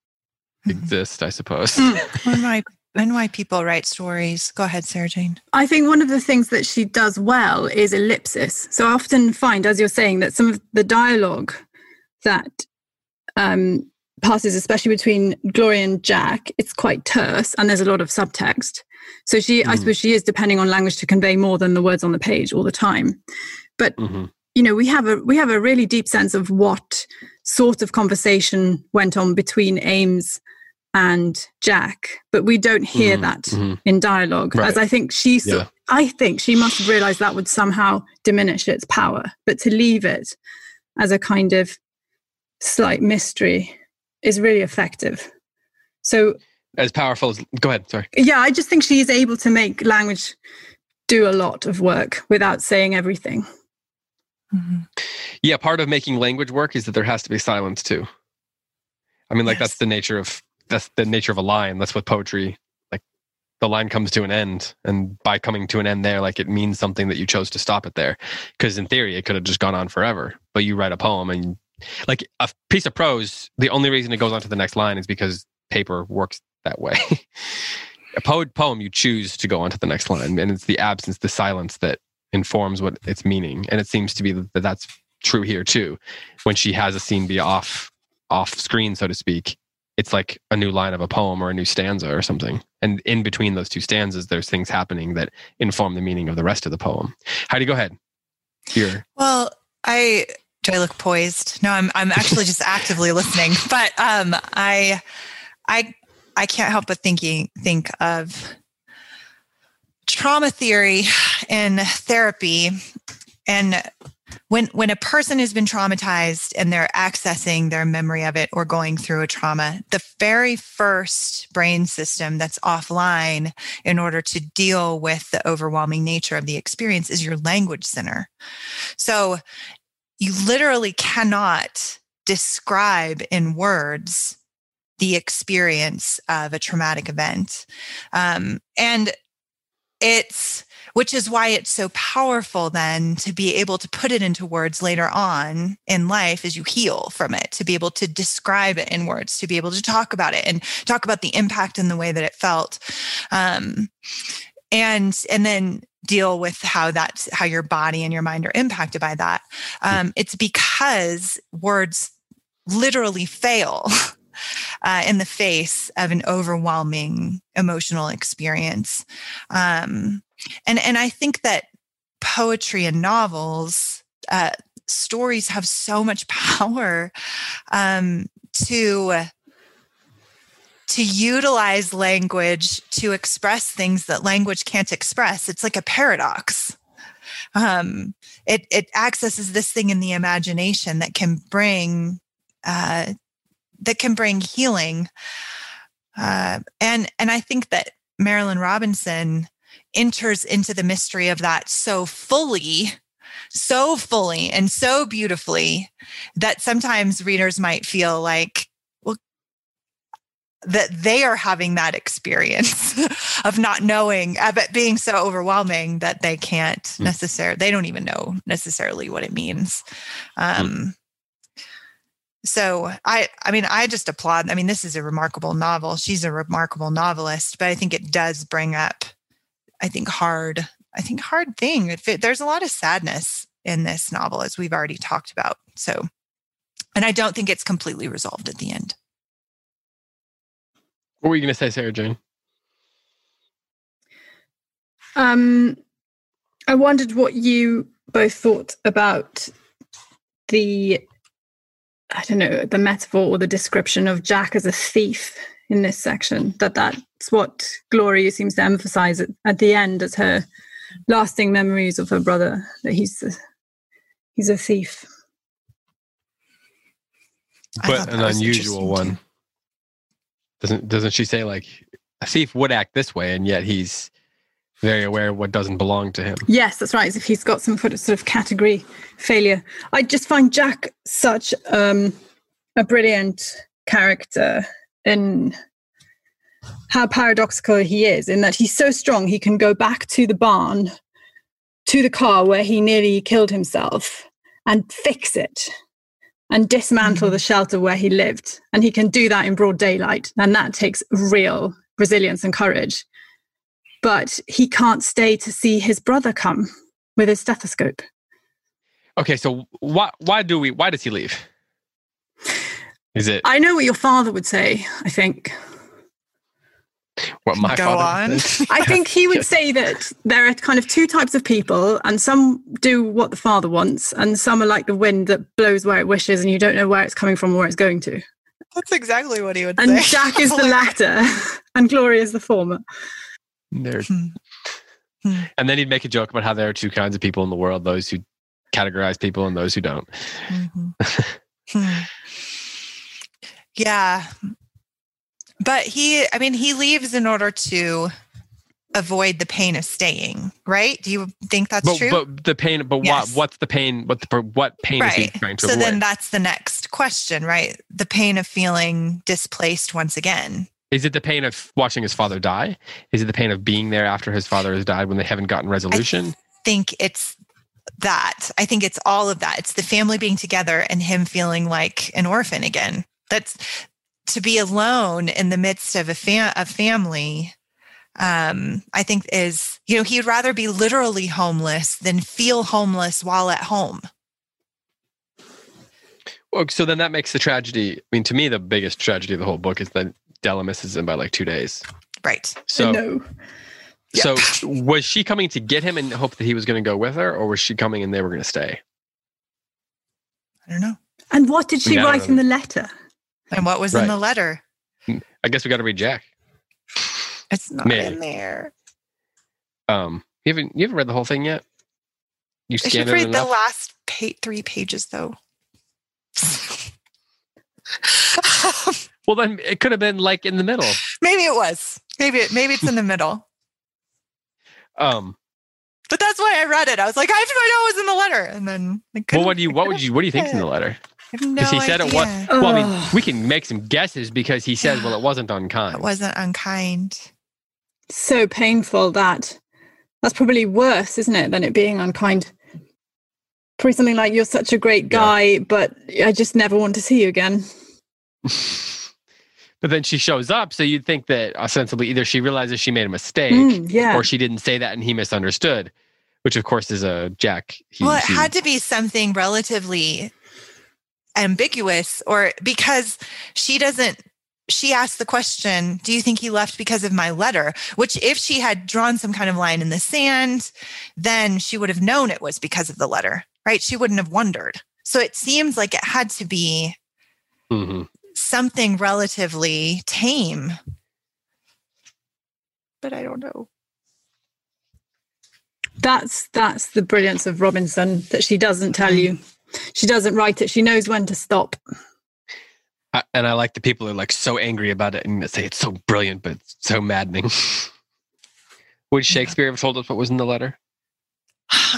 exist, I suppose. And why, and why people write stories. Go ahead, Sarah Jane. I think one of the things that she does well is ellipsis. So I often find, as you're saying, that some of the dialogue that um, passes, especially between Gloria and Jack, it's quite terse and there's a lot of subtext. So she, mm. I suppose she is depending on language to convey more than the words on the page all the time. But mm-hmm. you know, we have a we have a really deep sense of what sort of conversation went on between Ames and Jack, but we don't hear mm-hmm. that mm-hmm. in dialogue. Right. As I think she, yeah. so, I think she must have realised that would somehow diminish its power, but to leave it as a kind of slight mystery is really effective. So as powerful as go ahead, sorry. Yeah, I just think she is able to make language do a lot of work without saying everything. Mm-hmm. Yeah, part of making language work is that there has to be silence too. I mean, like yes. that's the nature of that's the nature of a line. That's what poetry, like the line comes to an end, and by coming to an end there, like it means something that you chose to stop it there. Because in theory, it could have just gone on forever. But you write a poem, and like a piece of prose, the only reason it goes on to the next line is because paper works that way. A po- poem, you choose to go on to the next line, and it's the absence, the silence that informs what its meaning. And it seems to be that that's true here too. When she has a scene be off off screen, so to speak, it's like a new line of a poem or a new stanza or something. And in between those two stanzas, there's things happening that inform the meaning of the rest of the poem. Heidi, go ahead. Here. Well, I do I look poised? No, I'm I'm actually just actively listening. But um I I I can't help but thinking think of trauma theory and therapy, and when when a person has been traumatized and they're accessing their memory of it or going through a trauma, the very first brain system that's offline in order to deal with the overwhelming nature of the experience is your language center. So you literally cannot describe in words the experience of a traumatic event. Um, and It's, which is why it's so powerful then to be able to put it into words later on in life as you heal from it, to be able to describe it in words, to be able to talk about it and talk about the impact and the way that it felt. Um, and, and then deal with how that's, how your body and your mind are impacted by that. Um, it's because words literally fail Uh, in the face of an overwhelming emotional experience. Um, and, and I think that poetry and novels, uh, stories have so much power um, to, to utilize language to express things that language can't express. It's like a paradox. Um, it, it accesses this thing in the imagination that can bring uh that can bring healing. Uh, and, and I think that Marilynne Robinson enters into the mystery of that so fully, so fully and so beautifully that sometimes readers might feel like, well, that they are having that experience of not knowing, of it being so overwhelming that they can't mm. necessarily, they don't even know necessarily what it means. Um, mm. So I, I mean, I just applaud. I mean, this is a remarkable novel. She's a remarkable novelist, but I think it does bring up, I think hard, I think hard thing. It, there's a lot of sadness in this novel, as we've already talked about. So, and I don't think it's completely resolved at the end. What were you going to say, Sarah Jane? Um, I wondered what you both thought about the, I don't know, the metaphor or the description of Jack as a thief in this section, that that's what Gloria seems to emphasize at, at the end as her lasting memories of her brother, that he's a, he's a thief. But an unusual one. Doesn't doesn't she say, like, a thief would act this way, and yet he's very aware of what doesn't belong to him? Yes, that's right. As if he's got some sort of category failure. I just find Jack such um, a brilliant character in how paradoxical he is, in that he's so strong he can go back to the barn, to the car where he nearly killed himself, and fix it and dismantle the shelter where he lived. And he can do that in broad daylight. And that takes real resilience and courage. But he can't stay to see his brother come with his stethoscope. Okay, so why why do we why does he leave? Is it I know what your father would say, I think. What my Go father on. Says. I think he would say that there are kind of two types of people, and some do what the father wants, and some are like the wind that blows where it wishes, and you don't know where it's coming from or where it's going to. That's exactly what he would and say. And Jack is the latter, and Gloria is the former. Hmm. Hmm. And then he'd make a joke about how there are two kinds of people in the world, those who categorize people and those who don't. Mm-hmm. hmm. Yeah. But he, I mean, he leaves in order to avoid the pain of staying, right? Do you think that's but, true? But the pain, but yes. what, what's the pain? What, the, what pain right. is he trying to so avoid? So then that's the next question, right? The pain of feeling displaced once again. Is it the pain of watching his father die? Is it the pain of being there after his father has died when they haven't gotten resolution? I think it's that. I think it's all of that. It's the family being together and him feeling like an orphan again. That's to be alone in the midst of a, fam- a family, um, I think is, you know, he'd rather be literally homeless than feel homeless while at home. Well, so then that makes the tragedy. I mean, to me, the biggest tragedy of the whole book is that Della misses him by like two days. Right. So, no. yep. so was she coming to get him and hope that he was going to go with her, or was she coming and they were going to stay? I don't know. And what did she I mean, write in the letter? And what was right. in the letter? I guess we got to read Jack. It's not Man. in there. Um, you haven't you haven't read the whole thing yet? You I should read the last pa- three pages though. Well, then it could have been like in the middle. Maybe it was. Maybe it, maybe it's in the middle. Um, but that's why I read it. I was like, I have to know what was in the letter, and then I couldn't. Well, what do you what would you what do you think's in the letter? I have no he idea. Said it was, well, I mean, we can make some guesses because he says, well, it wasn't unkind. It wasn't unkind. So painful that. That's probably worse, isn't it, than it being unkind? Probably something like, you're such a great guy, yeah. but I just never want to see you again. But then she shows up, so you'd think that ostensibly either she realizes she made a mistake mm, yeah. or she didn't say that and he misunderstood, which of course is a Jack. He, well, it he, had to be something relatively ambiguous, or because she doesn't she asked the question, do you think he left because of my letter? Which if she had drawn some kind of line in the sand, then she would have known it was because of the letter, right? She wouldn't have wondered. So it seems like it had to be mm-hmm. something relatively tame, but I don't know. That's that's the brilliance of Robinson, that she doesn't tell you. She doesn't write it. She knows when to stop. I, and I like the people who are like so angry about it and say it's so brilliant, but it's so maddening. Would Shakespeare have told us what was in the letter?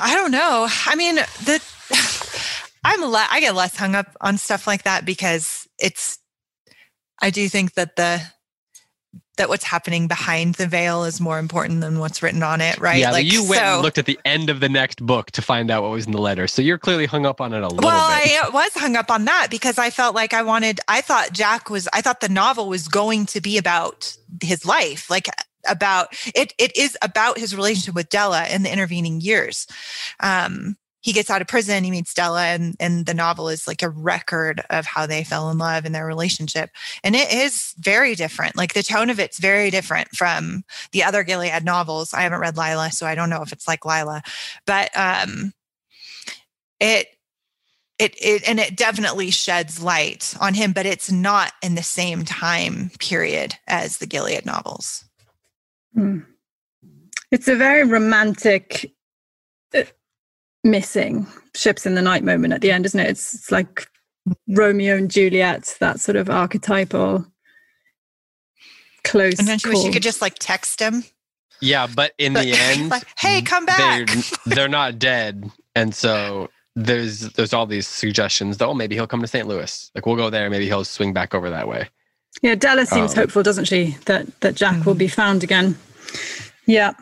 I don't know. I mean, the I'm le- I get less hung up on stuff like that because it's. I do think that the that what's happening behind the veil is more important than what's written on it, right? Yeah, like, you went so, and looked at the end of the next book to find out what was in the letter. So you're clearly hung up on it a little well, bit. Well, I was hung up on that because I felt like I wanted, I thought Jack was, I thought the novel was going to be about his life, like about, it. it is about his relationship with Della in the intervening years. Um, he gets out of prison, he meets Della, and, and the novel is like a record of how they fell in love and their relationship. And it is very different. Like the tone of it's very different from the other Gilead novels. I haven't read Lila, so I don't know if it's like Lila, but um, it, It it and it definitely sheds light on him, but it's not in the same time period as the Gilead novels. Mm. It's a very romantic uh, missing ships in the night moment at the end, isn't it? It's, it's like Romeo and Juliet, that sort of archetypal close. And then she wish you could just like text him. Yeah, but in but, the end, like, hey, come back. They're, they're not dead, and so. There's there's all these suggestions. Oh, maybe he'll come to Saint Louis. Like, we'll go there. Maybe he'll swing back over that way. Yeah, Della seems um, hopeful, doesn't she? That that Jack mm-hmm. will be found again. Yeah.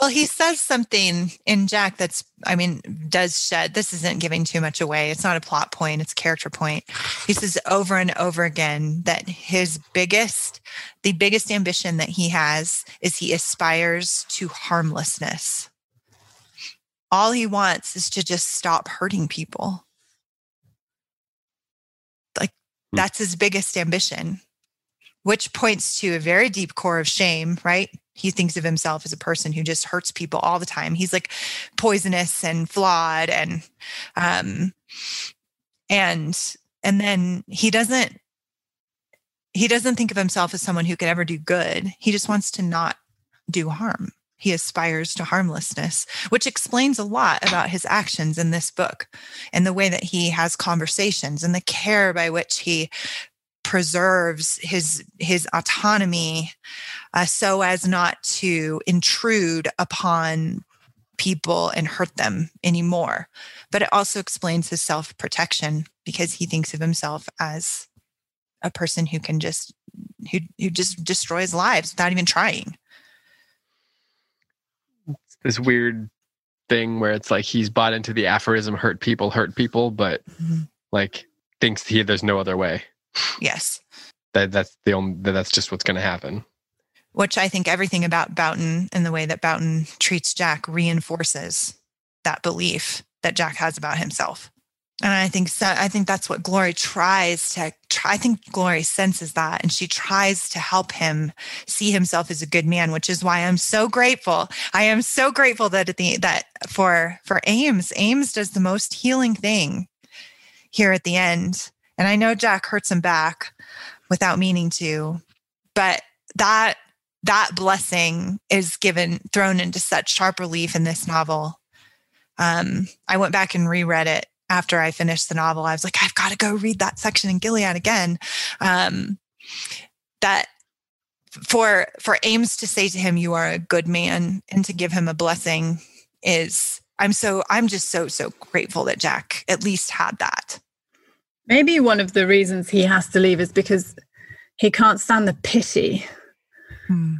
Well, he says something in Jack that's, I mean, does shed. This isn't giving too much away. It's not a plot point. It's a character point. He says over and over again that his biggest, the biggest ambition that he has is he aspires to harmlessness. All he wants is to just stop hurting people. Like, that's his biggest ambition, which points to a very deep core of shame, right? He thinks of himself as a person who just hurts people all the time. He's like poisonous and flawed, and um, and and then he doesn't he doesn't think of himself as someone who could ever do good. He just wants to not do harm. He aspires to harmlessness, which explains a lot about his actions in this book and the way that he has conversations and the care by which he preserves his his autonomy uh, so as not to intrude upon people and hurt them anymore. But it also explains his self-protection, because he thinks of himself as a person who can just who who just destroys lives without even trying. This weird thing where it's like he's bought into the aphorism hurt people hurt people, but mm-hmm. like thinks he there's no other way. Yes, that that's the only that's just what's going to happen. Which I think everything about Boughton and the way that Boughton treats Jack reinforces that belief that Jack has about himself. And I think so, I think that's what Glory tries to try. I think Glory senses that, and she tries to help him see himself as a good man, which is why I'm so grateful. I am so grateful that at the that for for Ames, Ames does the most healing thing here at the end. And I know Jack hurts him back without meaning to, but that that blessing is given thrown into such sharp relief in this novel. Um, I went back and reread it. After I finished the novel, I was like, I've got to go read that section in Gilead again. Um, that for for Ames to say to him, you are a good man, and to give him a blessing is, I'm so, I'm just so, so grateful that Jack at least had that. Maybe one of the reasons he has to leave is because he can't stand the pity. Hmm.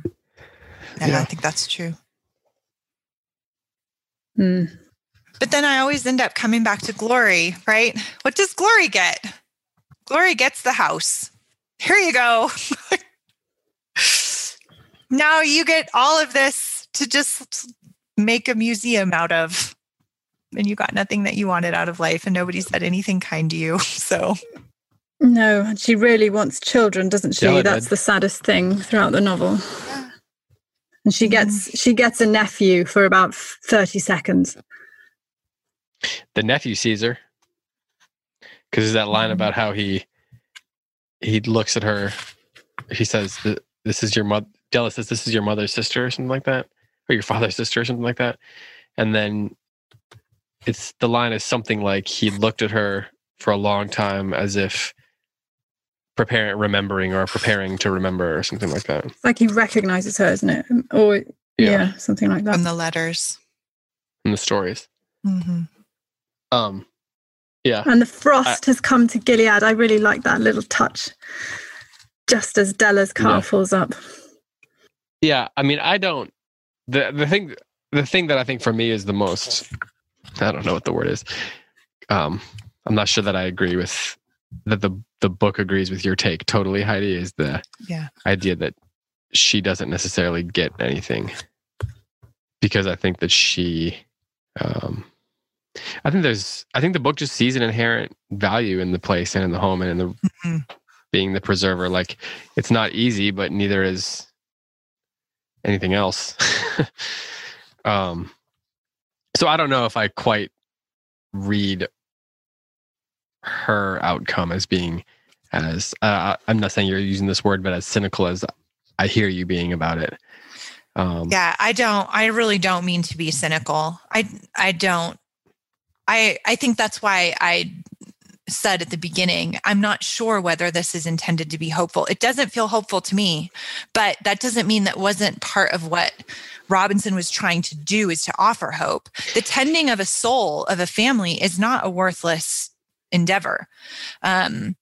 And yeah. I think that's true. Hmm. But then I always end up coming back to Glory, right? What does Glory get? Glory gets the house. Here you go. Now you get all of this to just make a museum out of. And you got nothing that you wanted out of life, and nobody said anything kind to you. So no, she really wants children, doesn't she? Yeah, that's the saddest thing throughout the novel. Yeah. And she gets, she gets a nephew for about thirty seconds. The nephew sees her, because there's that line about how he he looks at her. He says, "This is your mother." Della says, "This is your mother's sister," or something like that, or your father's sister, or something like that. And then it's the line is something like he looked at her for a long time, as if preparing, remembering, or preparing to remember, or something like that. It's like he recognizes her, isn't it? Or yeah, yeah something like that. From the letters, from the stories. Mm-hmm. Um, yeah. And the frost I, has come to Gilead. I really like that little touch. Just as Della's car yeah. falls up. Yeah, I mean, I don't. the the thing The thing that I think for me is the most. I don't know what the word is. Um, I'm not sure that I agree with that. the The book agrees with your take totally, Heidi. Is the yeah. idea that she doesn't necessarily get anything, because I think that she Um, I think there's, I think the book just sees an inherent value in the place and in the home and in the mm-hmm. being the preserver. Like, it's not easy, but neither is anything else. um, so I don't know if I quite read her outcome as being as, uh, I'm not saying you're using this word, but as cynical as I hear you being about it. Um, yeah, I don't, I really don't mean to be cynical. I, I don't, I, I think that's why I said at the beginning, I'm not sure whether this is intended to be hopeful. It doesn't feel hopeful to me, but that doesn't mean that wasn't part of what Robinson was trying to do, is to offer hope. The tending of a soul of a family is not a worthless endeavor. Um,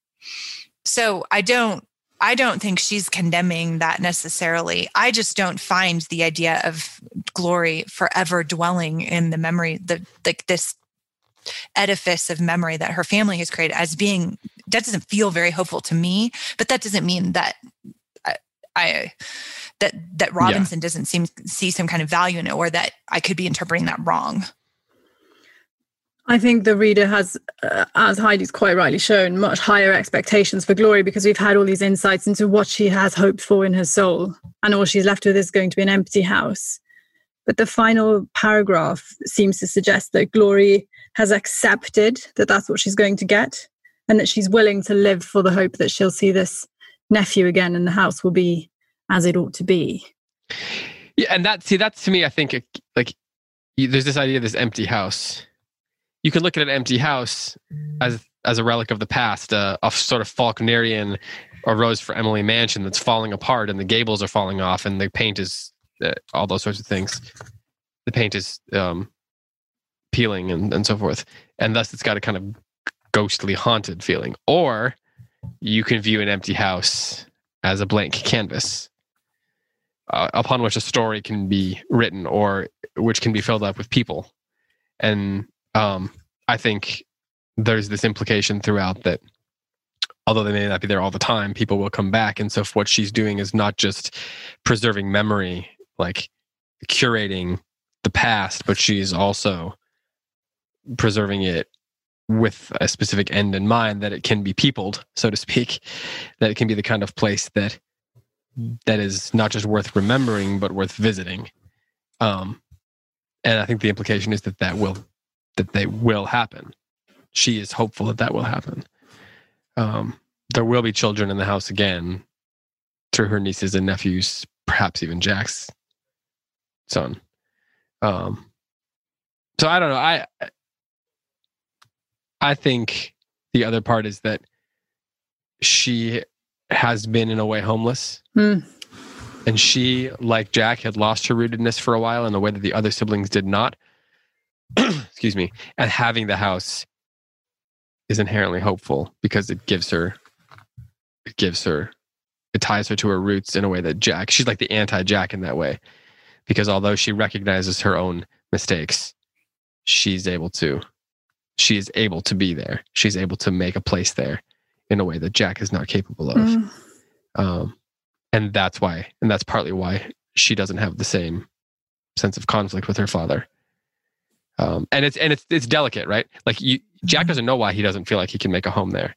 so I don't, I don't think she's condemning that necessarily. I just don't find the idea of glory forever dwelling in the memory, the like this edifice of memory that her family has created, as being, that doesn't feel very hopeful to me. But that doesn't mean that I, I that that Robinson yeah. doesn't seem see some kind of value in it, or that I could be interpreting that wrong. I think the reader has, uh, as Heidi's quite rightly shown, much higher expectations for glory, because we've had all these insights into what she has hoped for in her soul, and all she's left with is going to be an empty house. But the final paragraph seems to suggest that Glory has accepted that that's what she's going to get, and that she's willing to live for the hope that she'll see this nephew again and the house will be as it ought to be. Yeah, and that, see, that's to me, I think, like, there's this idea of this empty house. You can look at an empty house as as a relic of the past, uh, a sort of Faulknerian or Rose for Emily mansion that's falling apart, and the gables are falling off, and the paint is uh, all those sorts of things. The paint is um, peeling and, and so forth, and thus it's got a kind of ghostly, haunted feeling. Or you can view an empty house as a blank canvas uh, upon which a story can be written, or which can be filled up with people. And Um, I think there's this implication throughout that, although they may not be there all the time, people will come back. And so what she's doing is not just preserving memory, like curating the past, but she's also preserving it with a specific end in mind, that it can be peopled, so to speak, that it can be the kind of place that that is not just worth remembering, but worth visiting. Um, and I think the implication is that that will... that they will happen. She is hopeful that that will happen. Um, there will be children in the house again through her nieces and nephews, perhaps even Jack's son. Um, so I don't know. I I think the other part is that she has been in a way homeless. Mm. And she, like Jack, had lost her rootedness for a while in a way that the other siblings did not. Excuse me. And having the house is inherently hopeful, because it gives her, it gives her, it ties her to her roots in a way that Jack, she's like the anti-Jack in that way, because although she recognizes her own mistakes, she's able to, she is able to be there. She's able to make a place there in a way that Jack is not capable of. Mm. Um, and that's why, and that's partly why she doesn't have the same sense of conflict with her father. Um, and it's and it's it's delicate, right? Like you, Jack doesn't know why he doesn't feel like he can make a home there.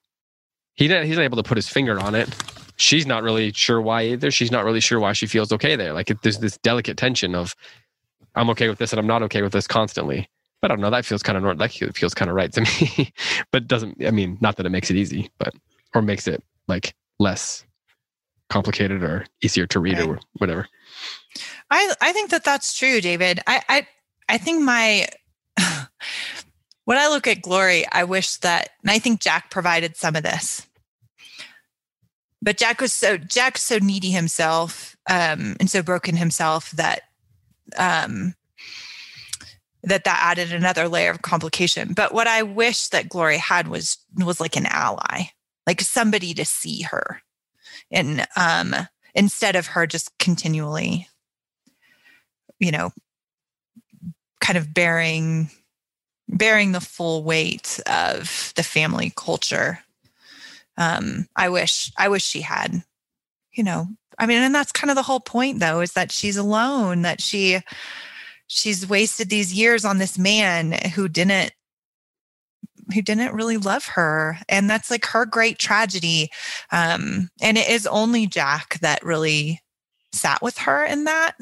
He he's not able to put his finger on it. She's not really sure why either. She's not really sure why she feels okay there. Like it, there's this delicate tension of I'm okay with this and I'm not okay with this constantly. But I don't know. That feels kind of like it feels kind of right to me. But it doesn't. I mean, not that it makes it easy, but or makes it like less complicated or easier to read right. or whatever. I I think that that's true, David. I I I think my when I look at Glory, I wish that, and I think Jack provided some of this, but Jack was so, Jack's so needy himself um, and so broken himself that, um, that that added another layer of complication. But what I wish that Glory had was, was like an ally, like somebody to see her and um, instead of her just continually, you know, kind of bearing, bearing the full weight of the family culture. Um, I wish, I wish she had, you know, I mean, and that's kind of the whole point though, is that she's alone, that she, she's wasted these years on this man who didn't who didn't really love her. And that's like her great tragedy. Um, and it is only Jack that really sat with her in that.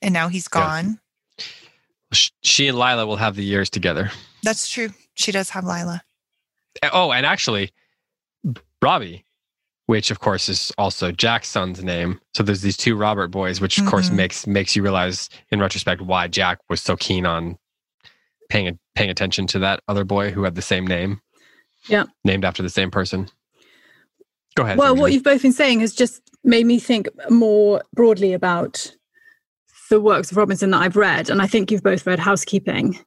And now he's gone. Yeah. She and Lila will have the years together. That's true. She does have Lila. Oh, and actually, Robbie, which of course is also Jack's son's name. So there's these two Robert boys, which of mm-hmm. course makes makes you realize in retrospect why Jack was so keen on paying paying attention to that other boy who had the same name. Yeah. Named after the same person. Go ahead. Well, Andrew. What you've both been saying has just made me think more broadly about the works of Robinson that I've read. And I think you've both read Housekeeping.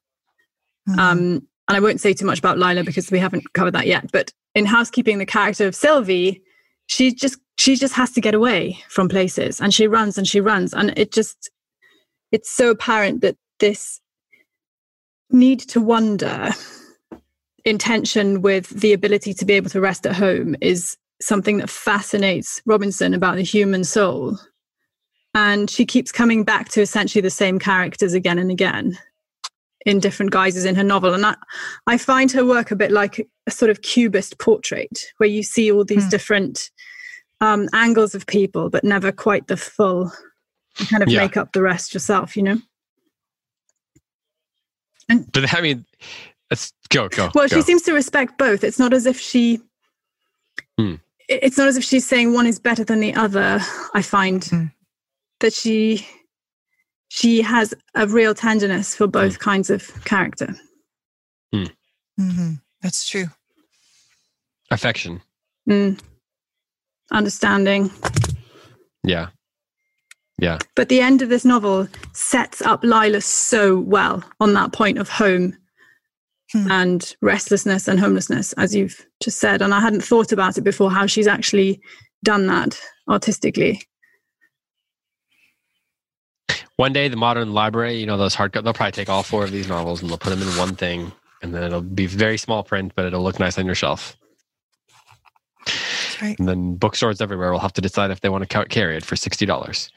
Mm-hmm. Um, and I won't say too much about Lila because we haven't covered that yet. But in Housekeeping, the character of Sylvie, she just she just has to get away from places, and she runs and she runs. And it just, it's so apparent that this need to wonder in tension with the ability to be able to rest at home is something that fascinates Robinson about the human soul. And she keeps coming back to essentially the same characters again and again in different guises in her novel. And I, I find her work a bit like a sort of cubist portrait where you see all these mm. different um, angles of people, but never quite the full, you kind of yeah. make up the rest yourself, you know? And but I mean, let's go, go. Well, go. She seems to respect both. It's not as if she... Mm. It's not as if she's saying one is better than the other, I find... Mm. that she she has a real tenderness for both mm. kinds of character. Mm. Mm-hmm. That's true. Affection. Mm. Understanding. Yeah. Yeah. But the end of this novel sets up Lila so well on that point of home mm. and restlessness and homelessness, as you've just said. And I hadn't thought about it before, how she's actually done that artistically. One day, the modern library, you know, those hardcover, they'll probably take all four of these novels and they'll put them in one thing, and then it'll be very small print, but it'll look nice on your shelf. That's right. And then bookstores everywhere will have to decide if they want to carry it for sixty dollars.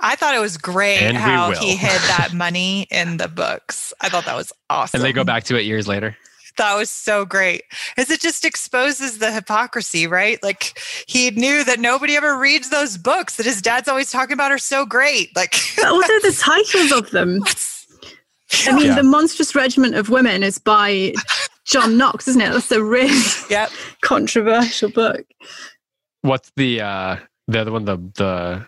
I thought it was great and how he hid that money in the books. I thought that was awesome. And they go back to it years later. That was so great. Because it just exposes the hypocrisy, right? Like, he knew that nobody ever reads those books that his dad's always talking about are so great. Like, but also the titles of them. I mean, yeah. The Monstrous Regiment of Women is by John Knox, isn't it? That's a really yep. controversial book. What's the uh, the other one? The the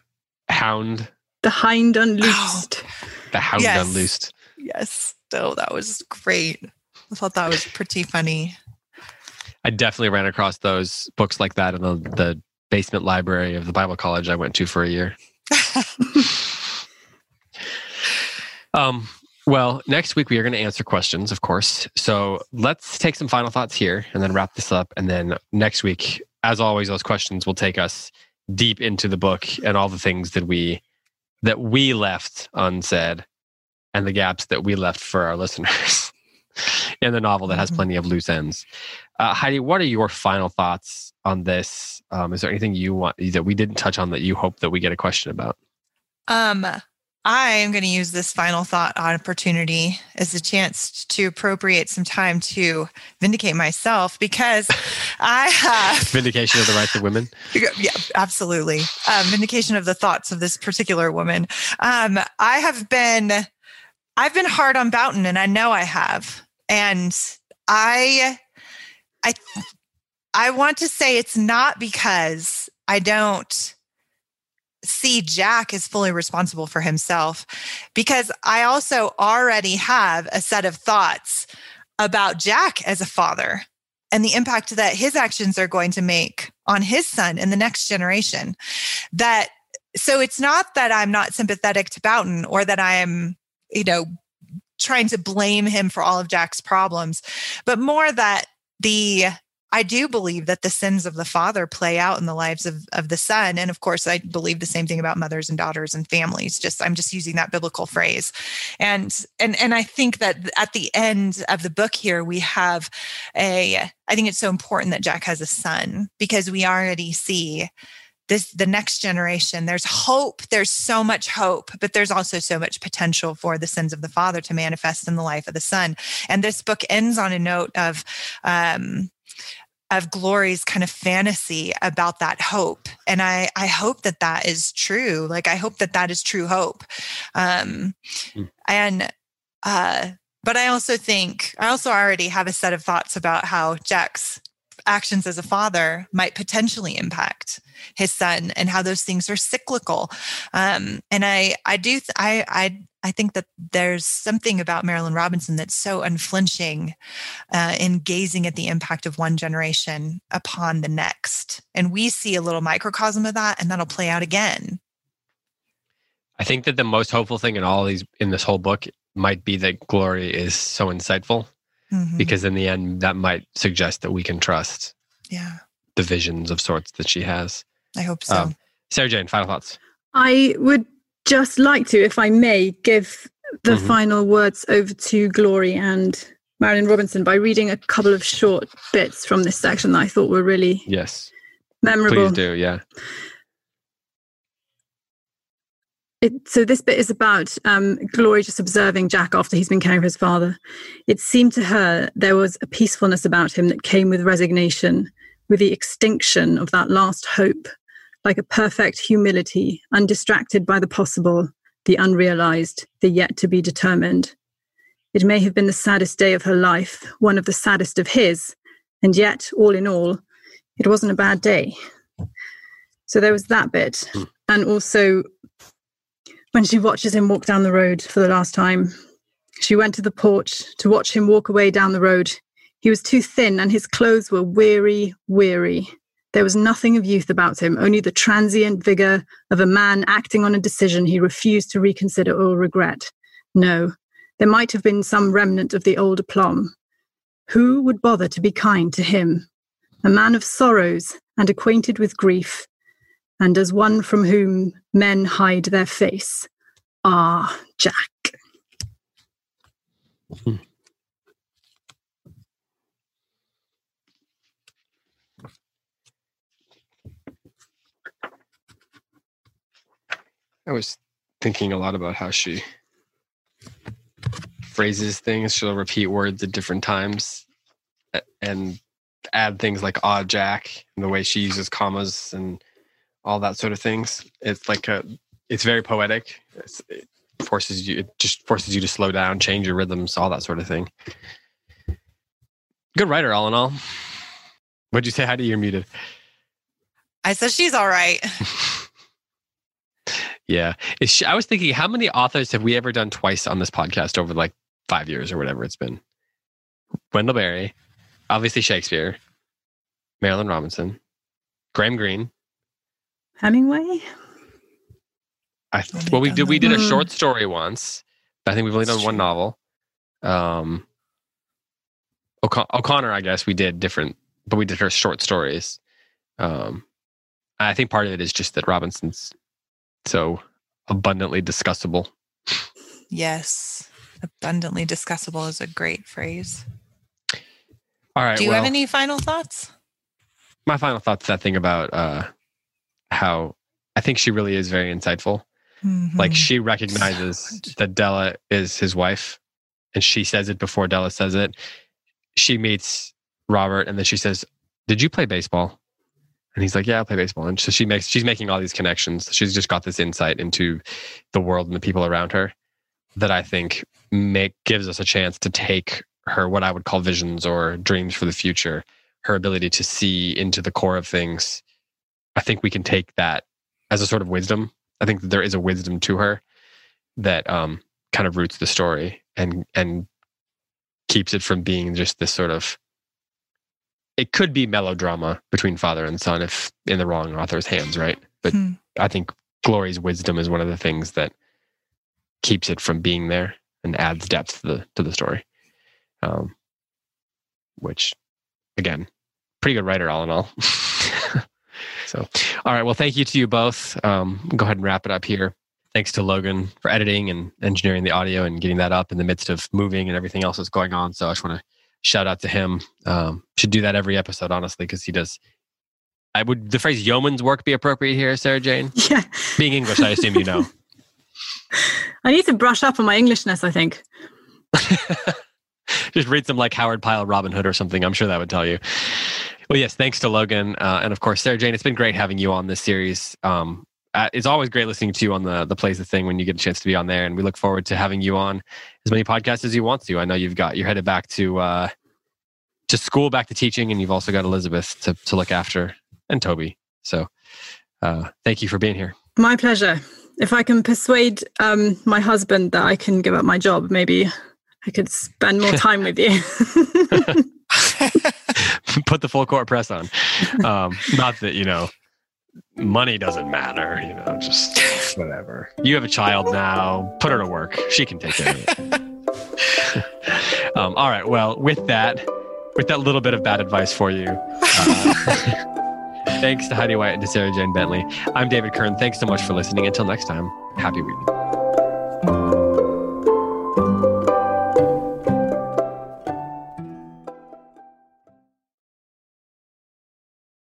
Hound. The Hound Unloosed. Oh. The Hound yes. Unloosed. Yes. Oh, that was great. I thought that was pretty funny. I definitely ran across those books like that in the, the basement library of the Bible college I went to for a year. um, well, next week we are going to answer questions, of course. So let's take some final thoughts here and then wrap this up. And then next week, as always, those questions will take us deep into the book and all the things that we that we left unsaid and the gaps that we left for our listeners. In the novel that has plenty of loose ends. Uh, Heidi, what are your final thoughts on this? Um, is there anything you want that we didn't touch on that you hope that we get a question about? Um, I am going to use this final thought opportunity as a chance to appropriate some time to vindicate myself because I have... Vindication of the rights of women? Yeah, absolutely. Um, vindication of the thoughts of this particular woman. Um, I have been... I've been hard on Boughton, and I know I have. And I, I, I want to say it's not because I don't see Jack as fully responsible for himself, because I also already have a set of thoughts about Jack as a father and the impact that his actions are going to make on his son and the next generation. That, so it's not that I'm not sympathetic to Boughton or that I am, you know, trying to blame him for all of Jack's problems, but more that the, I do believe that the sins of the father play out in the lives of, of the son. And of course, I believe the same thing about mothers and daughters and families. Just, I'm just using that biblical phrase. And, and, and I think that at the end of the book here, we have a, I think it's so important that Jack has a son because we already see this, the next generation, there's hope. There's so much hope, but there's also so much potential for the sins of the father to manifest in the life of the son. And this book ends on a note of, um, of Glory's kind of fantasy about that hope. And I, I hope that that is true. Like, I hope that that is true hope. Um, mm. And, uh, but I also think, I also already have a set of thoughts about how Jack's actions as a father might potentially impact his son and how those things are cyclical. Um, and I, I do, th- I, I, I think that there's something about Marilynne Robinson that's so unflinching uh, in gazing at the impact of one generation upon the next. And we see a little microcosm of that, and that'll play out again. I think that the most hopeful thing in all these, in this whole book, might be that Glory is so insightful, mm-hmm. because in the end, that might suggest that we can trust yeah. the visions of sorts that she has. I hope so. Um, Sarah Jane, final thoughts. I would just like to, if I may, give the mm-hmm. final words over to Glory and Marilynne Robinson by reading a couple of short bits from this section that I thought were really yes. memorable. Please do, yeah. It, so this bit is about um, Glory just observing Jack after he's been caring for his father. It seemed to her there was a peacefulness about him that came with resignation, with the extinction of that last hope, like a perfect humility, undistracted by the possible, the unrealized, the yet to be determined. It may have been the saddest day of her life, one of the saddest of his, and yet, all in all, it wasn't a bad day. So there was that bit. And also, when she watches him walk down the road for the last time. She went to the porch to watch him walk away down the road. He was too thin and his clothes were weary, weary. There was nothing of youth about him, only the transient vigour of a man acting on a decision he refused to reconsider or regret. No, there might have been some remnant of the old aplomb. Who would bother to be kind to him? A man of sorrows and acquainted with grief, and as one from whom men hide their face. Ah, Jack. Hmm. I was thinking a lot about how she phrases things. She'll repeat words at different times and add things like ah, Jack, and the way she uses commas and all that sort of things. It's like a, it's very poetic. It's, it forces you, it just forces you to slow down, change your rhythms, all that sort of thing. Good writer, all in all. What'd you say, Heidi? You're muted. I said she's all right. Yeah. It's she, I was thinking, how many authors have we ever done twice on this podcast over like five years or whatever it's been? Wendell Berry, obviously Shakespeare, Marilynne Robinson, Graham Greene, Hemingway? I th- well, we did we did a short story once, but I think we've only done one novel. Um, O'Con- O'Connor, I guess we did different, but we did her short stories. Um, I think part of it is just that Robinson's so abundantly discussable. Yes, abundantly discussable is a great phrase. All right. Do you well, have any final thoughts? My final thoughts: that thing about. Uh, how I think she really is very insightful. Mm-hmm. Like, she recognizes so that Della is his wife, and she says it before Della says it. She meets Robert, and then she says, "Did you play baseball?" And he's like, "Yeah, I play baseball." And so she makes, she's making all these connections. She's just got this insight into the world and the people around her that I think make, gives us a chance to take her, what I would call visions or dreams for the future, her ability to see into the core of things. I think we can take that as a sort of wisdom. I think that there is a wisdom to her that um, kind of roots the story and and keeps it from being just this sort of, it could be melodrama between father and son if in the wrong author's hands, right? But hmm. I think Glory's wisdom is one of the things that keeps it from being there and adds depth to the, to the story. Um, which, again, pretty good writer all in all. So, all right. Well, thank you to you both. Um, go ahead and wrap it up here. Thanks to Logan for editing and engineering the audio and getting that up in the midst of moving and everything else that's going on. So I just want to shout out to him. Um, should do that every episode, honestly, because he does I would the phrase yeoman's work be appropriate here, Sarah Jane? Yeah. Being English, I assume you know. I need to brush up on my Englishness, I think. Just read some like Howard Pyle, Robin Hood or something. I'm sure that would tell you. Well, yes, thanks to Logan. Uh, and of course, Sarah Jane, it's been great having you on this series. Um, it's always great listening to you on the, the Plays the Thing when you get a chance to be on there. And we look forward to having you on as many podcasts as you want to. I know you've got, you're headed back to uh, to school, back to teaching, and you've also got Elizabeth to, to look after and Toby. So uh, thank you for being here. My pleasure. If I can persuade um, my husband that I can give up my job, maybe I could spend more time with you. Put the full court press on. Um, not that, you know, money doesn't matter, you know, just whatever. You have a child now, put her to work. She can take care of it. um, all right. Well, with that, with that little bit of bad advice for you, uh, thanks to Heidi White and to Sarah Jane Bentley. I'm David Kern. Thanks so much for listening. Until next time, happy reading.